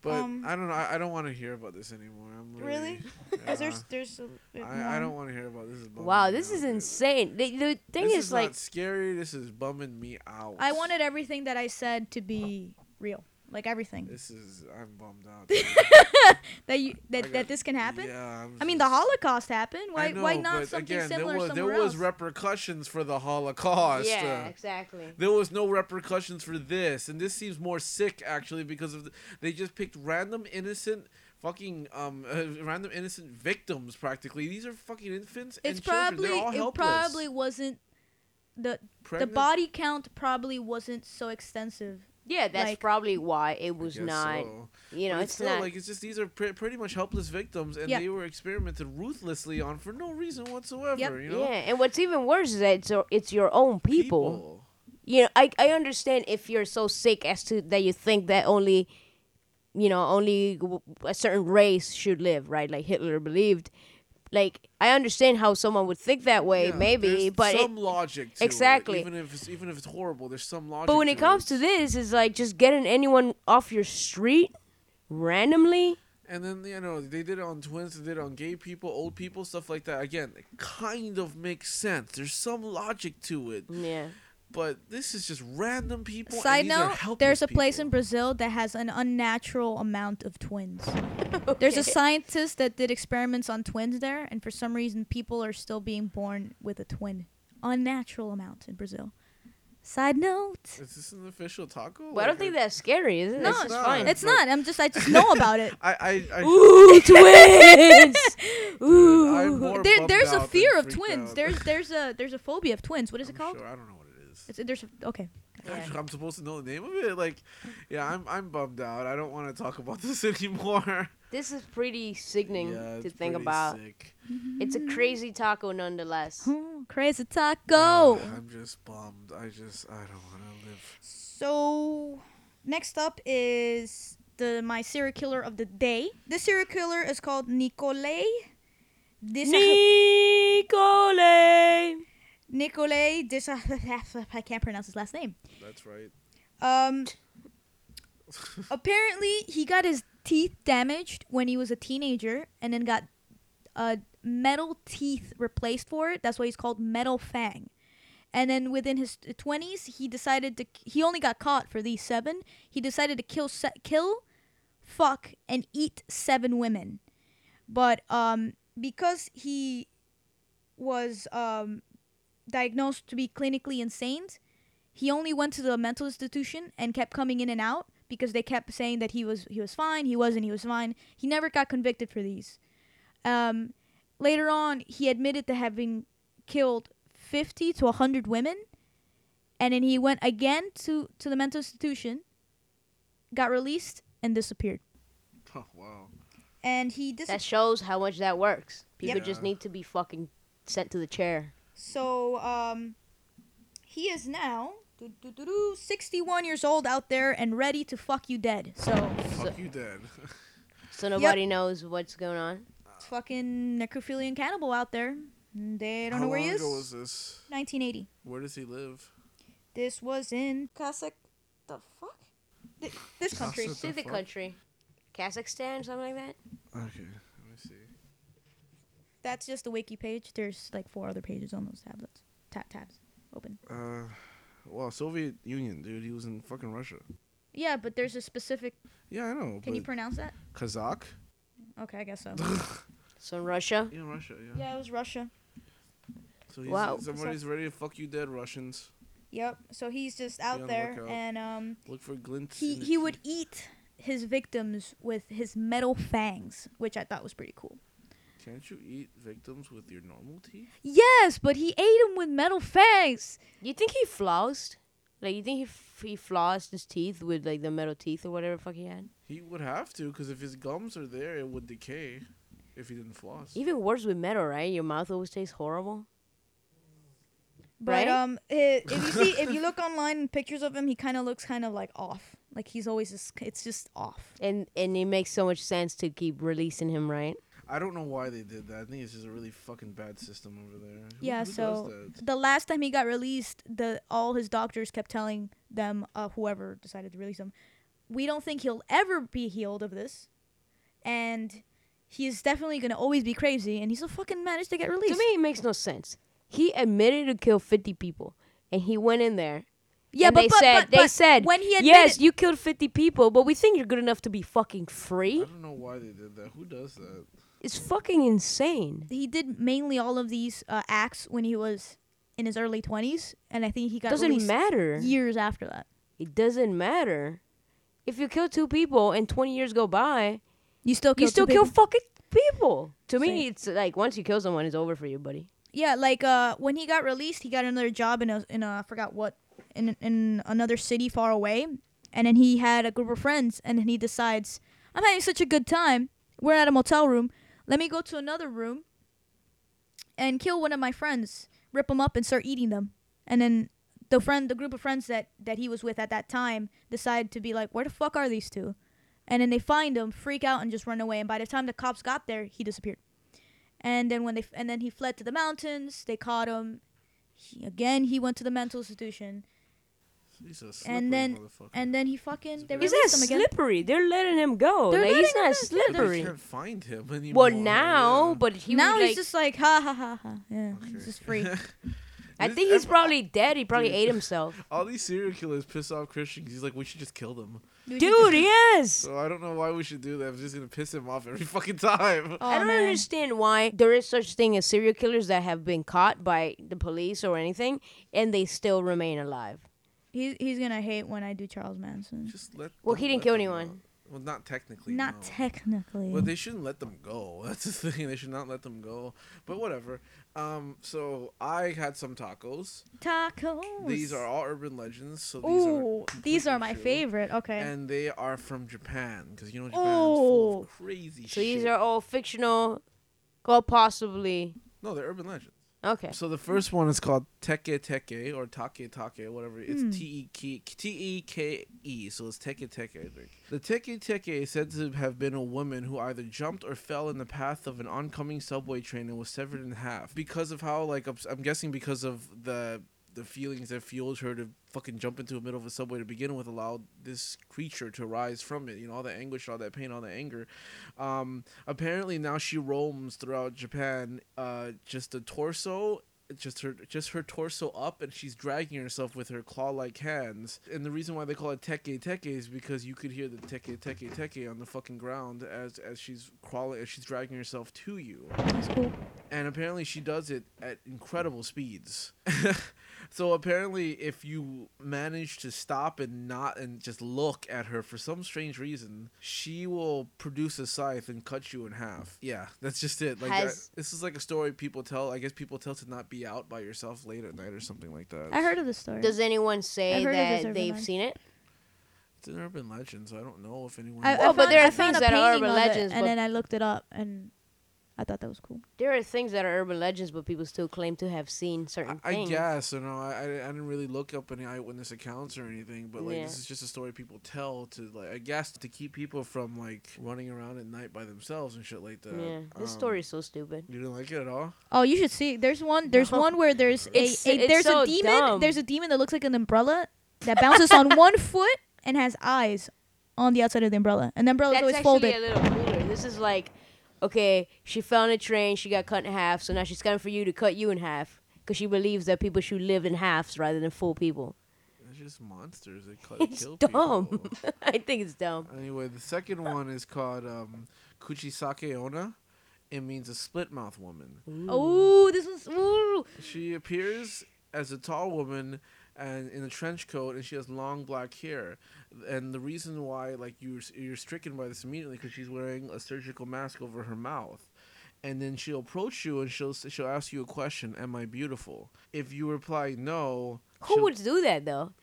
But um, I don't know. I, I don't want to hear about this anymore. I'm really? Really? Yeah. there's, there's a, I, I don't want to hear about this. Is wow, this is out, insane. The, the thing this is, is like not scary. This is bumming me out. I wanted everything that I said to be real, like everything. This is I'm bummed out. that you that, got, that this can happen. Yeah. I'm I mean, the Holocaust happened. Why know, why not something again, similar there was, somewhere there else? There was repercussions for the Holocaust. Yeah, uh, exactly. There was no repercussions for this, and this seems more sick actually because of the, they just picked random innocent fucking um uh, random innocent victims practically. These are fucking infants it's and probably, children. They're all helpless. It probably wasn't the Pregnant? the body count probably wasn't so extensive. Yeah, that's like, probably why it was not, so. you know, but it's, it's still, not... like, it's just these are pre- pretty much helpless victims, and yep. they were experimented ruthlessly on for no reason whatsoever, yep. you know? Yeah, and what's even worse is that it's, it's your own people. people. You know, I, I understand if you're so sick as to that you think that only, you know, only a certain race should live, right? Like Hitler believed. Like, I understand how someone would think that way, yeah, maybe, but some it, logic to exactly. it. Even if it's, even if it's horrible, there's some logic. But when to it comes it. to this, it's like just getting anyone off your street randomly. And then you know they did it on twins, they did it on gay people, old people, stuff like that. Again, it kind of makes sense. There's some logic to it. Yeah. But this is just random people. Side and these note, are there's a people. place in Brazil that has an unnatural amount of twins. okay. There's a scientist that did experiments on twins there, and for some reason, people are still being born with a twin. Unnatural amount in Brazil. Side note. Is this an official taco? Well, like I don't think that's scary, is it? No, it's, it's not, fine. It's not. I'm just, I just know about it. I, I, I, Ooh, twins! Ooh. There, there's a fear of twins. Out. There's, there's a, there's a phobia of twins. What is I'm it called? Sure, I don't know. It's, there's okay. Yeah. I'm supposed to know the name of it. Like, yeah, I'm I'm bummed out. I don't want to talk about this anymore. This is pretty sickening yeah, to think about. Sick. Mm-hmm. It's a crazy taco, nonetheless. Ooh, crazy taco. Uh, I'm just bummed. I just I don't want to live. So, next up is the my serial killer of the day. This serial killer is called Nicole. This Nicole. Nicole Dis- I can't pronounce his last name. That's right. Um, apparently, he got his teeth damaged when he was a teenager and then got uh, metal teeth replaced for it. That's why he's called Metal Fang. And then within his twenties, he decided to... He only got caught for these seven. He decided to kill, se- kill, fuck, and eat seven women. But um, because he was... Um, diagnosed to be clinically insane, he only went to the mental institution and kept coming in and out because they kept saying that he was he was fine, he wasn't, he was fine. He never got convicted for these. Um, later on, he admitted to having killed fifty to one hundred women, and then he went again to, to the mental institution, got released, and disappeared. Oh, wow. And he dis- That shows how much that works. People yep. just need to be fucking sent to the chair. So, um, he is now sixty-one years old out there and ready to fuck you dead. So, fuck so, you dead. so nobody yep. knows what's going on. Fucking necrophilian cannibal out there. They don't know where he is. How long ago was this? nineteen eighty. Where does he live? This was in Kazakh... The fuck? Th- this country. Specific country. Kazakhstan, something like that? Okay, let me see. That's just the wiki page. There's like four other pages on those tablets. Tab tabs. Open. Uh, well, Soviet Union, dude. He was in fucking Russia. Yeah, but there's a specific... Yeah, I know. Can you pronounce that? Kazakh? Okay, I guess so. So Russia? Yeah, Russia, yeah. Yeah, it was Russia. So he's, wow. Somebody's ready to fuck you dead, Russians. Yep. So he's just out there the and um. Look for glints. He he would eat his victims with his metal fangs, which I thought was pretty cool. Can't you eat victims with your normal teeth? Yes, but he ate them with metal fangs. You think he flossed? Like you think he f- he flossed his teeth with like the metal teeth or whatever the fuck he had? He would have to, because if his gums are there, it would decay if he didn't floss. Even worse with metal, right? Your mouth always tastes horrible. But right? um, it, if you see, if you look online pictures of him, he kind of looks kind of like off. Like he's always just, it's just off. And and it makes so much sense to keep releasing him, right? I don't know why they did that. I think it's just a really fucking bad system over there. Who, yeah. Who so the last time he got released, the all his doctors kept telling them, uh, whoever decided to release him, we don't think he'll ever be healed of this, and he is definitely gonna always be crazy. And he's still fucking managed to get released. To me, it makes no sense. He admitted to kill fifty people, and he went in there. Yeah, but they but, said but, they but said when he admitted, yes, you killed fifty people, but we think you're good enough to be fucking free. I don't know why they did that. Who does that? It's fucking insane. He did mainly all of these uh, acts when he was in his early twenties, and I think he got doesn't released matter years after that. It doesn't matter if you kill two people and twenty years go by. You still kill you still kill people. fucking people. To Same. me, it's like once you kill someone, it's over for you, buddy. Yeah, like uh, when he got released, he got another job in a in a I forgot what in in another city far away, and then he had a group of friends, and then he decides, I'm having such a good time. We're at a motel room. Let me go to another room and kill one of my friends, rip them up, and start eating them. And then the friend, the group of friends that that he was with at that time, decide to be like, where the fuck are these two? And then they find him, freak out, and just run away. And by the time the cops got there, he disappeared. And then when they f- and then he fled to the mountains. They caught him. He, again, he went to the mental institution. He's a slippery and then motherfucker. and then he fucking they he's not slippery. Again. They're letting him go. They're like, he's not slippery. They can't find him anymore. Well, now, yeah. but he now would, he's like, just like ha ha ha ha. Yeah, okay. He's just free. I think he's probably dead. He probably Dude. ate himself. All these serial killers piss off Christians. He's like, we should just kill them. Dude, Dude yes. So I don't know why we should do that. I'm just going to piss him off every fucking time. Oh, I don't man. understand why there is such thing as serial killers that have been caught by the police or anything, and they still remain alive. He's, he's going to hate when I do Charles Manson. Just let well, he didn't kill anyone. Well, not technically. Not no. technically. Well, they shouldn't let them go. That's the thing. They should not let them go. But whatever. Um. So I had some tacos. Tacos. These are all urban legends. So these Ooh, are. These are my true. favorite. Okay. And they are from Japan, because you know Japan Ooh. is full of crazy so shit. So these are all fictional, or possibly. No, they're urban legends. Okay. So the first one is called Teke Teke or Take Take, whatever. It's mm. T E K E, so it's Teke Teke, I think. The Teke Teke is said to have been a woman who either jumped or fell in the path of an oncoming subway train and was severed in half. Because of how, like, I'm guessing because of the the feelings that fueled her to fucking jump into the middle of a subway to begin with allowed this creature to rise from it. You know, all the anguish, all that pain, all the anger. Um, apparently now she roams throughout Japan, uh, just the torso, just her, just her torso up, and she's dragging herself with her claw-like hands. And the reason why they call it Teke Teke is because you could hear the Teke Teke Teke on the fucking ground as as she's crawling, as she's dragging herself to you. That's cool. And apparently she does it at incredible speeds. So apparently if you manage to stop and not and just look at her for some strange reason, she will produce a scythe and cut you in half. Yeah, that's just it. Like Has, that, this is like a story people tell. I guess people tell to not be out by yourself late at night or something like that. I heard of this story. Does anyone say that they've life. seen it? It's an urban legend, so I don't know if anyone... I, well, I found, but there are things that are urban legends. It, and but then I looked it up and... I thought that was cool. There are things that are urban legends, but people still claim to have seen certain I, things. I guess, you know, I, I didn't really look up any eyewitness accounts or anything, but, like, yeah. This is just a story people tell to, like, I guess to keep people from, like, running around at night by themselves and shit like that. Yeah, this um, story is so stupid. You didn't like it at all? Oh, you should see. There's one There's no. one where there's a, it's, a, it's there's so a demon. Dumb. There's a demon that looks like an umbrella that bounces on one foot and has eyes on the outside of the umbrella. And the umbrella is always folded. That's actually a little cooler. This is like... Okay, she fell in a train, she got cut in half, so now she's coming for you to cut you in half. Because she believes that people should live in halves rather than full people. It's just monsters that cut and kill dumb. people. It's dumb. I think it's dumb. Anyway, the second one is called um, Kuchisake Onna. It means a split-mouth woman. Oh, this one's... Ooh. She appears as a tall woman... and in a trench coat, and she has long black hair. And the reason why, like, you're, you're stricken by this immediately because she's wearing a surgical mask over her mouth. And then she'll approach you, and she'll she'll ask you a question, am I beautiful? If you reply no... Who would do that, though?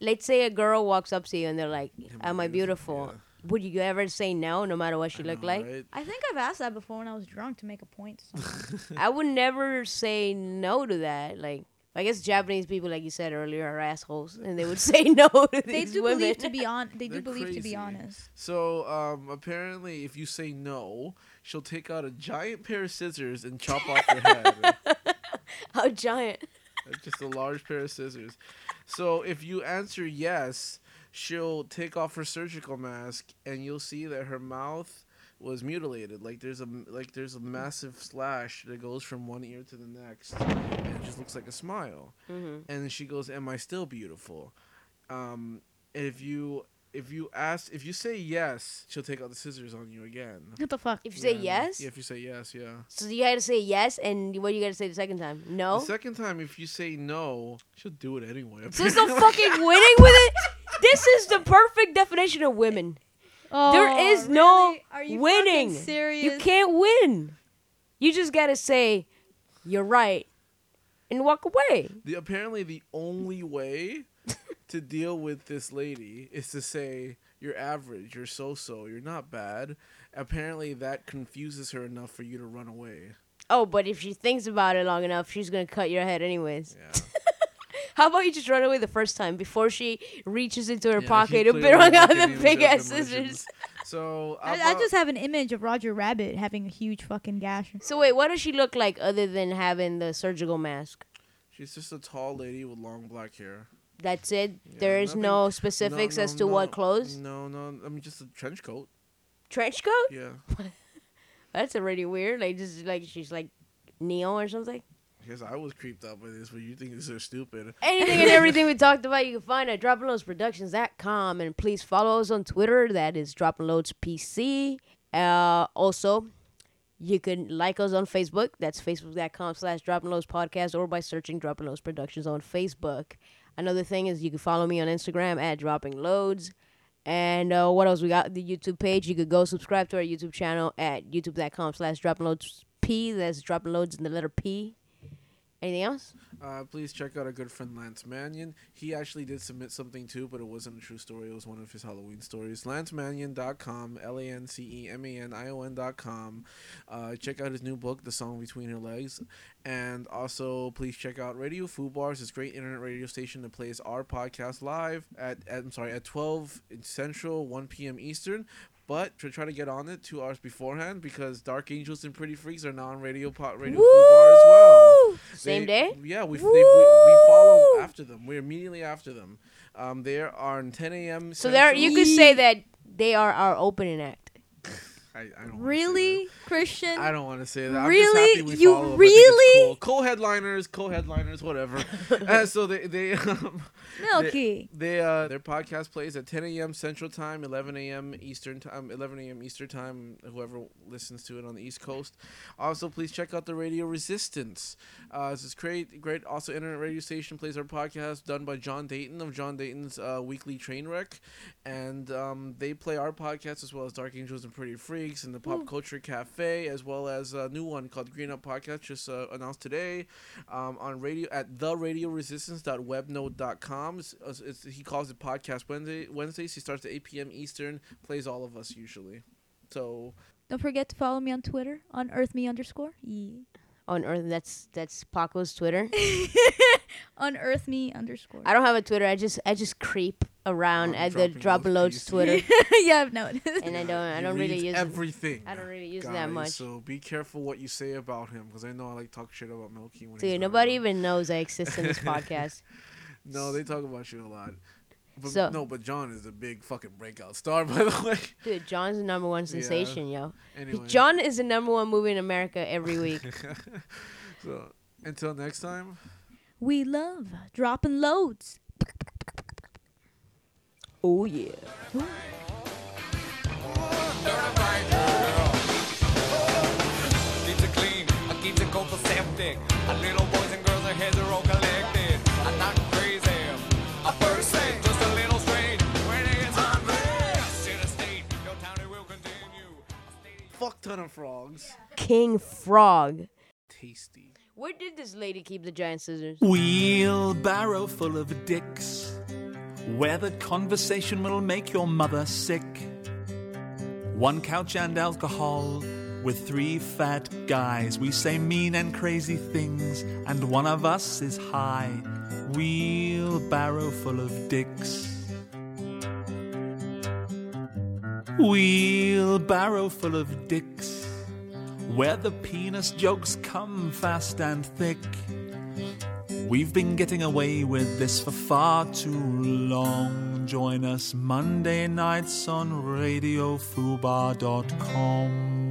Let's say a girl walks up to you, and they're like, am I beautiful? Yeah. Would you ever say no, no matter what she looked like? Right? I think I've asked that before when I was drunk to make a point. I would never say no to that, like... I guess Japanese people, like you said earlier, are assholes, and they would say no to these do women. Believe to be on, they They're do believe crazy. to be honest. So um, apparently, if you say no, she'll take out a giant pair of scissors and chop off your head. How giant? Just a large pair of scissors. So if you answer yes, she'll take off her surgical mask, and you'll see that her mouth was mutilated. Like there's a like there's a massive slash that goes from one ear to the next, and it just looks like a smile. Mm-hmm. And then she goes, "Am I still beautiful?" Um, if you if you ask if you say yes, she'll take out the scissors on you again. What the fuck? If you yeah. say yes? Yeah, if you say yes, yeah. So you gotta say yes, and what do you gotta say the second time? No. The second time, if you say no, she'll do it anyway. Apparently. There's no fucking winning with it. This is the perfect definition of women. Oh, there is no really? winning. Serious? You can't win. You just gotta say you're right and walk away. The, apparently, the only way to deal with this lady is to say you're average, you're so-so, you're not bad. Apparently, that confuses her enough for you to run away. Oh, but if she thinks about it long enough, she's gonna cut your head anyways. Yeah. How about you just run away the first time before she reaches into her yeah, pocket and bring out the big-ass scissors? So I, I just have an image of Roger Rabbit having a huge fucking gash. So wait, what does she look like other than having the surgical mask? She's just a tall lady with long black hair. That's it? Yeah, there is nothing, no specifics no, no, as to no, what clothes? No, no. I mean, just a trench coat. Trench coat? Yeah. That's already weird. Like, just like she's like Neo or something? Because I was creeped out by this, but you think this is stupid. Anything and everything we talked about, you can find at dropping loads productions dot com. And please follow us on Twitter. That is dropping loads P C. Uh, also, you can like us on Facebook. That's facebook dot com slash dropping loads podcast or by searching Dropping Loads Productions on Facebook. Another thing is you can follow me on Instagram at dropping loads. And uh, what else we got? The YouTube page. You could go subscribe to our YouTube channel at youtube dot com slash dropping loads P. That's dropping loads in the letter P. Anything else? Uh, please check out our good friend Lance Mannion. He actually did submit something too, but it wasn't a true story. It was one of his Halloween stories. lance mannion dot com, L A N C E M A N I O N dot com. Uh, check out his new book, The Song Between Her Legs. And also, please check out Radio Foo Bars, this great internet radio station that plays our podcast live at, at I'm sorry, at twelve Central, one p.m. Eastern. But to try to get on it two hours beforehand because Dark Angels and Pretty Freaks are now on Radio Pot Radio Foo Bar as well. Same they, day? Yeah, we, they, we we follow after them. We're immediately after them. Um, they are on ten a.m. So there, you could say that they are our opening act. I, I don't really, Christian? I don't want to say that. Really, I'm just happy we you follow really cool. co-headliners, co-headliners, whatever. uh, so they, they, um, Milky. They, they uh, their podcast plays at ten a.m. Central Time, eleven a.m. Eastern Time, eleven a.m. Eastern Time. Whoever listens to it on the East Coast. Also, please check out the Radio Resistance. Uh, this is great, great. Also, internet radio station plays our podcast done by John Dayton of John Dayton's uh, Weekly Trainwreck, and um, they play our podcast as well as Dark Angels and Pretty Freaks. And the Pop Culture Cafe, as well as a new one called Green Up Podcast, just uh, announced today um, on radio at the radio resistance dot webnode dot com. It's, it's, he calls it Podcast Wednesday. Wednesdays he starts at eight p.m. Eastern. Plays all of us usually. So Don't forget to follow me on Twitter on earthme underscore. Yeah. On Earth, that's that's Paco's Twitter. On Earth Me underscore. I don't have a Twitter. I just I just creep around oh, at the Drop Loads Twitter. Yeah, I've noticed. And I don't I don't really use everything. I don't really use guys, that much. So be careful what you say about him, because I know I like talk shit about Milky. When Dude, nobody around. even knows I exist in this podcast. No, they talk about you a lot. But so, no, but John is a big fucking breakout star, by the way. Dude, John's the number one sensation, yeah. yo. Anyway. John is the number one movie in America every week. So, until next time. We love dropping loads. Oh, yeah. Keep it clean. I keep the cold septic. Our little boys and girls, their heads are all collected. I'm not crazy. A person. Fuck ton of frogs. King Frog. Tasty. Where did this lady keep the giant scissors? Wheelbarrow full of dicks. Weathered conversation will make your mother sick. One couch and alcohol with three fat guys. We say mean and crazy things, and one of us is high. Wheelbarrow full of dicks. Wheelbarrow full of dicks, where the penis jokes come fast and thick. We've been getting away with this for far too long. Join us Monday nights on radio fubar dot com.